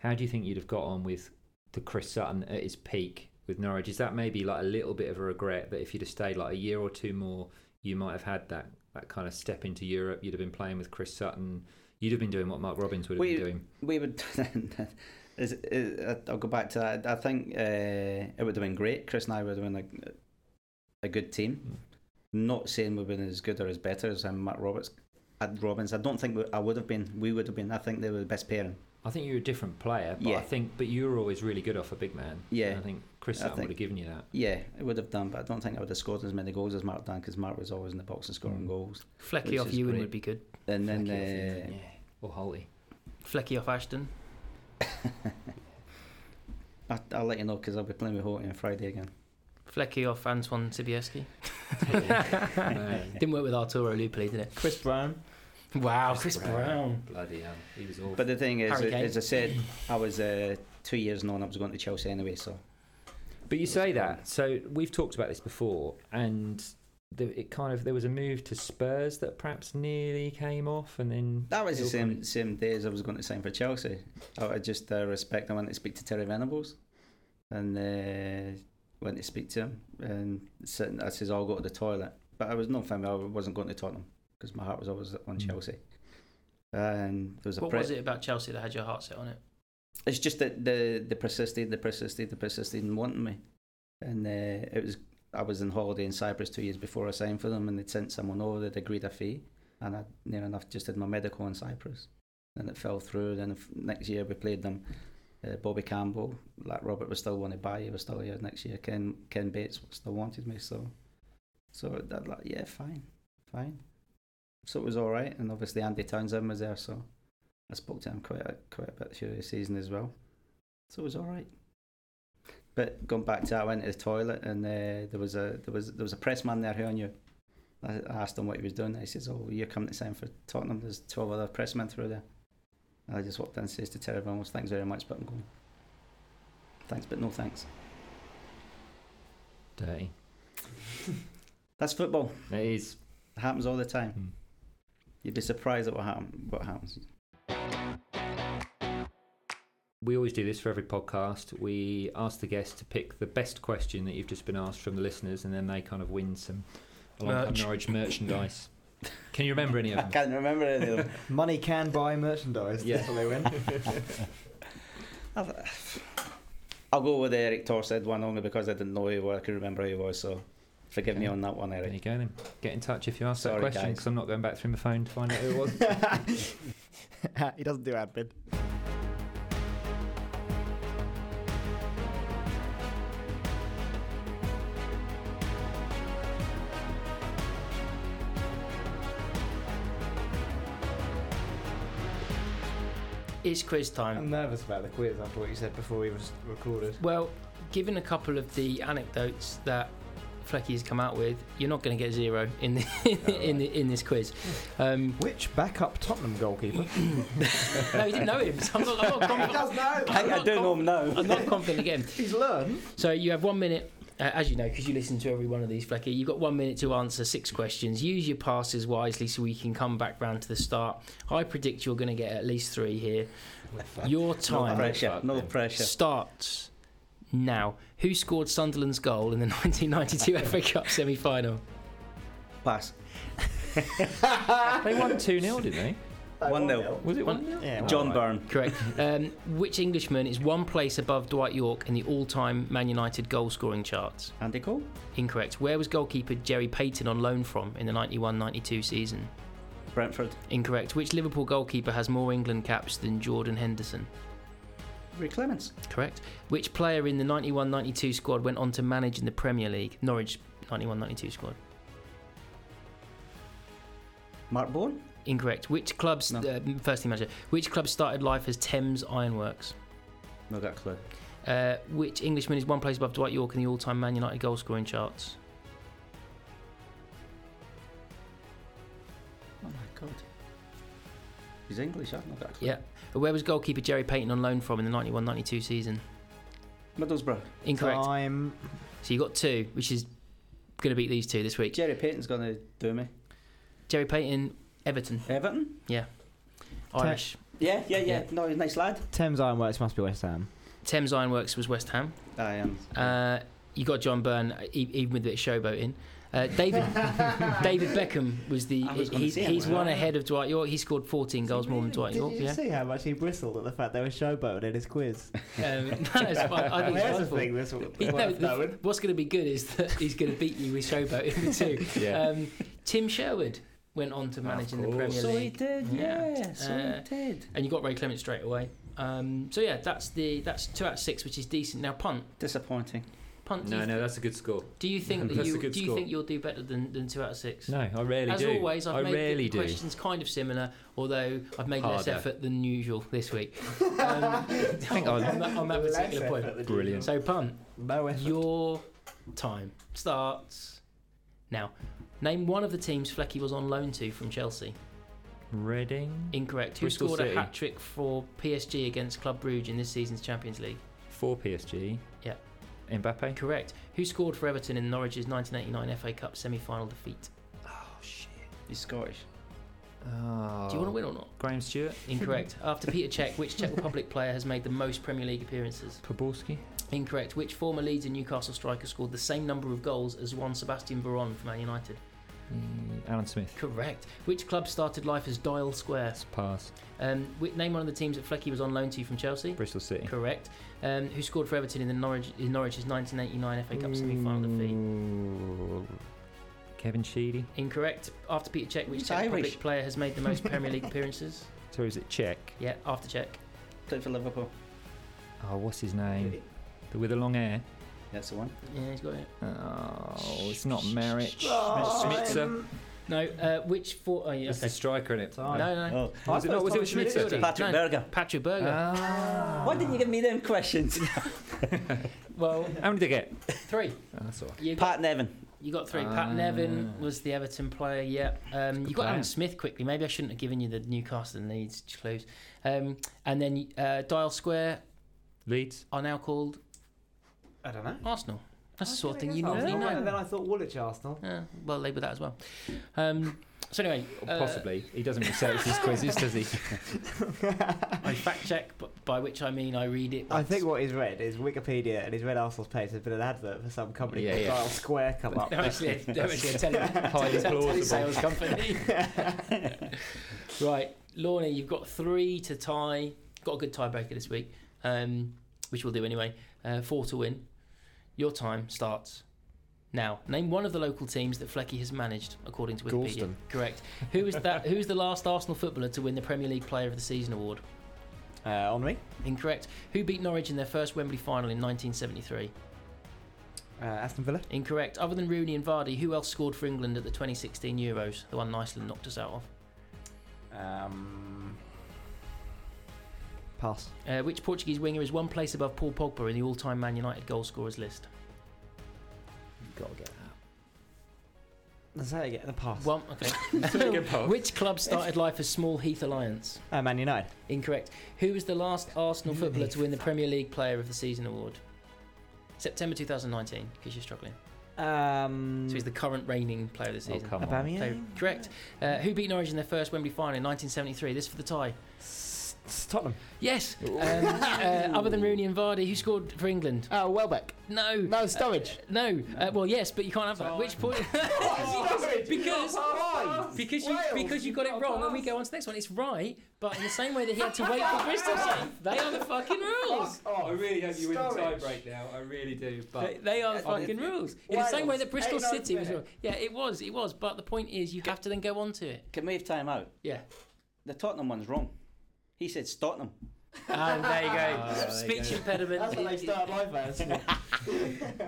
how do you think you'd have got on with the Chris Sutton at his peak with Norwich? Is that maybe like a little bit of a regret that if you'd have stayed like a year or two more, you might have had that, that kind of step into Europe? You'd have been playing with Chris Sutton. You'd have been doing what Mark Robbins would have we, been doing. We would. is, is, I'll go back to that. I think uh, it would have been great. Chris and I would have been like a good team. Mm. Not saying we've been as good or as better as um, Mark Roberts, at Robbins. I don't think we, I would have been. We would have been. I think they were the best pairing. I think you're a different player, but yeah. I think, but you were always really good off a big man. Yeah, and I think Chris Sutton would have given you that. Yeah, it would have done, but I don't think I would have scored as many goals as Mark done, because Mark was always in the box and scoring mm. goals. Flecky off Ewan would be good, and then uh, yeah, or Holly. Flecky off Ashton. I, I'll let you know, because I'll be playing with Holton on Friday again. Flecky off Antoine Sibieski. Didn't work with Arturo Lupoli, did it? Chris Brown. Wow, Chris Brown. Brown. Bloody hell. He was awful. But the thing is, as I said, I was uh, two years known I was going to Chelsea anyway, so... But you say that. Fun. So we've talked about this before, and the, it kind of there was a move to Spurs that perhaps nearly came off, and then... That was the same to... same day as I was going to sign for Chelsea. I, I just uh, respect, I went to speak to Terry Venables, and uh, went to speak to him, and said, I says, I'll go to the toilet. But I was no family, I wasn't going to Tottenham, because my heart was always on Chelsea. And there was a what pre- was it about Chelsea that had your heart set on it? It's just that they, they persisted, they persisted, they persisted in wanting me. And uh, it was I was on holiday in Cyprus two years before I signed for them, and they'd sent someone over, they'd agreed a fee, and I near enough just did my medical in Cyprus. Then it fell through, then if, next year we played them. Uh, Bobby Campbell, like Robert was still wanted by you, was still here next year. Ken Ken Bates still wanted me, so... So, that, like, yeah, fine, fine. So it was all right, and obviously Andy Townsend was there, so I spoke to him quite a, quite a bit through the season as well. So it was all right. But going back to that, I went to the toilet, and uh, there was a there was there was a press man there who I knew. I asked him what he was doing. He says, "Oh, you're coming to sign for Tottenham. There's twelve other pressmen through there." And I just walked in and says to Terry Venables, "Thanks very much, but I'm going. Thanks, but no thanks." Dirty. That's football. It is. It happens all the time. Mm. You'd be surprised at what, happen- what happens. We always do this for every podcast. We ask the guests to pick the best question that you've just been asked from the listeners, and then they kind of win some Long Come Norwich merchandise. Can you remember any of them? I can't remember any of them. Money can buy merchandise. Yeah. That's what they win. I'll go with the Eric Torsted one, only because I didn't know who he was. I could remember who he was, so... Forgive me on that one, Eric. There you go then. Get in touch if you ask Sorry, that question, because I'm not going back through my phone to find out who it was. He doesn't do admin. It's quiz time. I'm nervous about the quiz after what you said before we was recorded. Well, given a couple of the anecdotes that Flecky's come out with, you're not going to get zero in the, oh, right. in the, in this quiz. Um, Which backup Tottenham goalkeeper? No, he didn't know him. So I'm not, I'm not confident. He does know. I, I do know him now. I'm not confident again. He's learned. So you have one minute uh, as you know, because you listen to every one of these, Flecky, you've got one minute to answer six questions. Use your passes wisely so we can come back round to the start. I predict you're going to get at least three here. Your time. No pressure. No pressure. Starts now. Who scored Sunderland's goal in the nineteen ninety-two F A Cup semi-final? Pass. They won two nil, didn't they? one nil. Was it one nil? Yeah, John right. Byrne. Correct. Um, which Englishman is one place above Dwight York in the all-time Man United goal-scoring charts? Andy Cole. Incorrect. Where was goalkeeper Jerry Payton on loan from in the ninety-one ninety-two season? Brentford. Incorrect. Which Liverpool goalkeeper has more England caps than Jordan Henderson? Ray Clements. Correct. Which player in the ninety-one ninety-two squad went on to manage in the Premier League? Norwich ninety-one ninety-two squad. Mark Bourne. Incorrect. Which club's no. uh, first team manager? Which club started life as Thames Ironworks? No, got a clue. Uh, which Englishman is one place above Dwight York in the all-time Man United goal-scoring charts? Oh my God, he's English. I've not got a clue. Yeah. Where was goalkeeper Jerry Payton on loan from in the ninety-one ninety-two season? Middlesbrough. Incorrect. Time. So you got two, which is going to beat these two this week. Jerry Payton's going to do me. Jerry Payton. Everton. Everton? Yeah. Irish. Yeah, yeah, yeah. yeah. No, nice lad. Thames Ironworks must be West Ham. Thames Ironworks was West Ham. I am. Uh, you got John Byrne, even with a bit of showboating. Uh, David David Beckham was the. Was he's him, he's right? one ahead of Dwight York. He scored fourteen goals really, more than Dwight York. Did you yeah. see how much he bristled at the fact they were showboating in his quiz? Um, that is fun. I think it's wonderful. Thing, this one, he, no, the, what's going to be good is that he's going to beat you with showboating too. Yeah. Um, Tim Sherwood went on to manage in the Premier League. So he did, yeah. yeah so uh, he did. And you got Ray Clement straight away. Um, so yeah, that's the that's two out of six, which is decent. Now Punt. Disappointing. Punt. No, no, th- that's a good score. Do you think that you do score. you think you'll do better than, than two out of six? No, I rarely As do. As always, I've I made really the questions do. kind of similar, although I've made Harder. less effort than usual this week. Um, I think on, on, that, on that particular point. Brilliant. So Punt. No effort. Your time starts now. Name one of the teams Flecky was on loan to from Chelsea. Reading. Incorrect. Who Bristol scored City. a hat-trick for P S G against Club Brugge in this season's Champions League? For P S G? Yeah. Mbappe? Correct. Who scored for Everton in Norwich's nineteen eighty-nine F A Cup semi-final defeat? Oh, shit. He's Scottish. Oh. Do you want to win or not? Graham Stewart? Incorrect. After Peter Cech, which Czech Republic player has made the most Premier League appearances? Podolski. Incorrect. Which former Leeds and Newcastle striker scored the same number of goals as Juan Sebastian Veron from Man United? Mm, Alan Smith. Correct. Which club started life as Dial Square? It's pass. Um, name one of the teams that Flecky was on loan to from Chelsea. Bristol City. Correct. Um, who scored for Everton in the Norwich in Norwich's nineteen eighty-nine F A Cup mm. semi-final defeat? Kevin Sheedy. Incorrect. After Peter Cech, which Czech Republic player has made the most Premier League appearances? So is it Cech? Yeah, after Cech. Played for Liverpool. Oh, what's his name? With a long hair. That's the one. Yeah, he's got it. Oh, it's not Merrick. Oh, Schmitzer. No, uh, which for? Oh, yeah, it's okay. the striker in it. No, no. Oh. Was it not? Was it Schmitzer? Patrick no, Berger. Patrick Berger. Oh. Why didn't you give me them questions? Well, how many did I get? Three. Oh, that's all. Right. Pat Nevin. You got three. Pat uh, Nevin was the Everton player, yeah. Um, you got Alan Smith quickly. Maybe I shouldn't have given you the Newcastle and Leeds clues. Um, and then uh, Dial Square. Leeds. Are now called... I don't know. Arsenal. That's the sort of thing you normally know. And then I thought Woolwich Arsenal. Yeah, well, they were that as well. Um, so anyway... Uh, Possibly. He doesn't research his quizzes, does he? I fact check, but by which I mean I read it. Once. I think what he's read is Wikipedia, and he's read Arsenal's page. There's been an advert for some company called yeah, yeah. Dial Square come up. They're actually a telesales company. Right, Lorna, you've got three to tie. Got a good tiebreaker this week, um, which we'll do anyway. Uh, four to win. Your time starts now. Name one of the local teams that Flecky has managed, according to Wikipedia. Galston. Correct. Who is that? Who is the last Arsenal footballer to win the Premier League Player of the Season award? Uh, Henry. Incorrect. Who beat Norwich in their first Wembley final in nineteen seventy-three? Uh, Aston Villa. Incorrect. Other than Rooney and Vardy, who else scored for England at the twenty sixteen Euros, the one Iceland knocked us out of? Um... Pass. Uh, which Portuguese winger is one place above Paul Pogba in the all-time Man United goal scorers list? You've got to get that. Let's say I get the pass. One, okay. pass. Which club started life as Small Heath Alliance? Uh, Man United. Incorrect. Who was the last Arsenal footballer to win the Premier League Player of the Season award? September twenty nineteen, in case you're struggling. Um, so he's the current reigning player of the season. Oh, Aubameyang. So, correct. Uh, who beat Norwich in their first Wembley final in nineteen seventy-three? This for the tie. It's Tottenham. Yes. Um, uh, other than Rooney and Vardy, who scored for England? Oh, uh, Welbeck. No. No, Sturridge. Uh, no. Uh, well, yes, but you can't have that. At which point? Because because, because you because you got it wrong, and we go on to the next one. It's right, but in the same way that he had to wait for Bristol Saints, they are the fucking rules. Oh, I really hope you win the tie break now. I really do. But they, they are the fucking rules. In the same way that Bristol City was wrong. Yeah, it was. It was. But the point is, you have to then go on to it. Can we have time out? Yeah. The Tottenham one's wrong. He said Tottenham. Oh, there you go. Oh, there Speech you go. Impediment. That's how they start life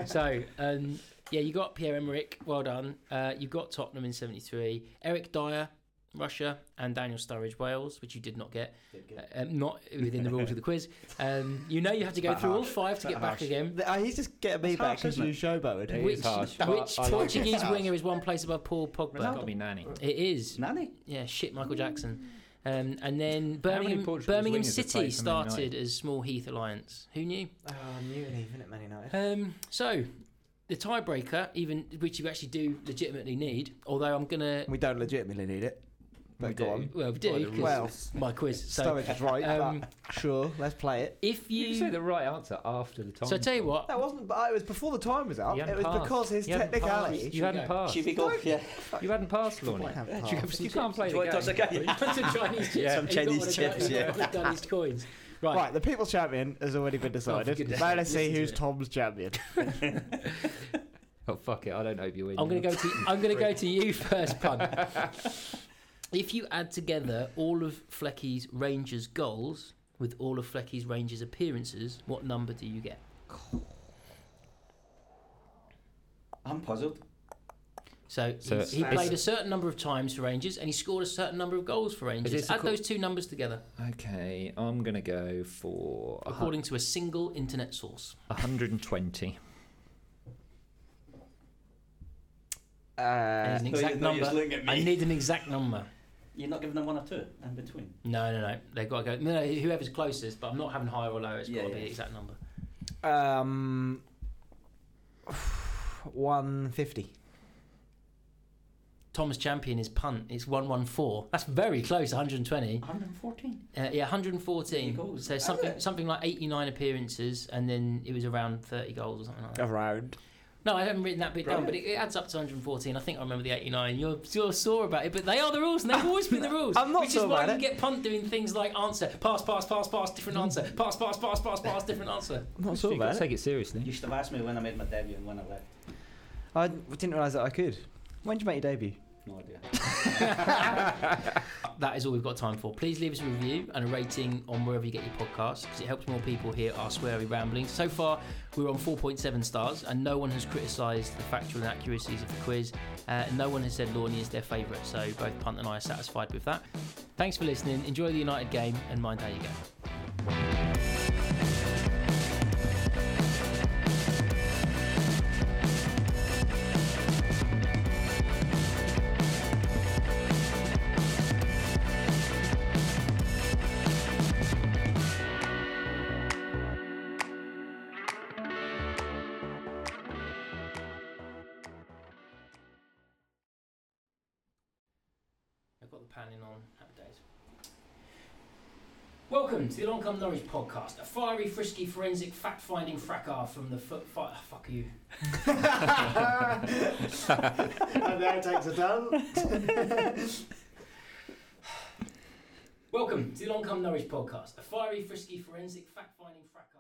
as. So, um, yeah, you got Pierre Emerick. Well done. Uh, you got Tottenham in seventy-three. Eric Dyer, Russia, and Daniel Sturridge, Wales, which you did not get. Did get. Uh, um, not within the rules of the quiz. Um, you know you have to go that through harsh. all five to that get harsh. back again. Uh, he's just getting me back because you showboated. Which, harsh, which Portuguese like winger is one place above Paul Pogba? That's got to be Nani. It is. Nani? Yeah, shit, Michael Jackson. Um, and then Birmingham, Birmingham City started as Small Heath Alliance. Who knew? Oh, I knew it even at Man United. Um, so, the tiebreaker, even which you actually do legitimately need, although I'm going to... We don't legitimately need it. But we go do. on. Well, we do, because well, my quiz. So, Stomach is right, um, but sure, let's play it. If you... you say the right answer after the time. So, I tell you what... That wasn't... It was before the time was up. It was passed. because his you technicality... Hadn't you hadn't passed. Golf, yeah. You hadn't passed, Lorne. You can't play the game. You want some Chinese chips? Some Chinese chips, yeah. Right. Right, the people's champion has already been decided. Now let's see who's Tom's champion. Oh, fuck it. I don't hope you win. I'm going to go to you first, Punt. If you add together all of Flecky's Rangers goals with all of Flecky's Rangers appearances, what number do you get? I'm puzzled. So, so he played a certain number of times for Rangers and he scored a certain number of goals for Rangers. Add co- those two numbers together. Okay, I'm going to go for... According to a single internet source. one hundred twenty. Uh, an exact no, number. At I need an exact number. You're not giving them one or two in between? No, no, no. They've got to go. No, no, whoever's closest, but I'm not having higher or lower. It's yeah, got to yeah. be an exact number. Um, one fifty. Tom's champion is Punt. It's one fourteen. That's very close, one hundred twenty. one hundred fourteen? Uh, yeah, one hundred fourteen. So something, something like eighty-nine appearances, and then it was around thirty goals or something like that. Around. No, I haven't written that bit Brilliant. down, but it, it adds up to one hundred fourteen. I think I remember the eighty-nine. You're, you're sore about it, but they are the rules, and they've always been the rules. I'm not Which is sore why about you it. get Punt doing things like answer, pass, pass, pass, pass, different answer, pass, pass, pass, pass, pass, different answer. I'm not sore about it. Take it seriously. You should have asked me when I made my debut and when I left. I didn't realise that I could. When did you make your debut? No idea. That is all we've got time for. Please leave us a review and a rating on wherever you get your podcasts, because it helps more people hear our sweary ramblings. So far we're on four point seven stars and no one has criticised the factual inaccuracies of the quiz. Uh, no one has said Lorne is their favourite, so both Punt and I are satisfied with that. Thanks for listening. Enjoy the United game and mind how you go. Welcome to the Long Come Norwich podcast, a fiery, frisky, forensic, fact-finding fracas from the foot... Fi- oh, fuck you. And now takes a turn. Welcome to the Long Come Norwich podcast, a fiery, frisky, forensic, fact-finding fracas...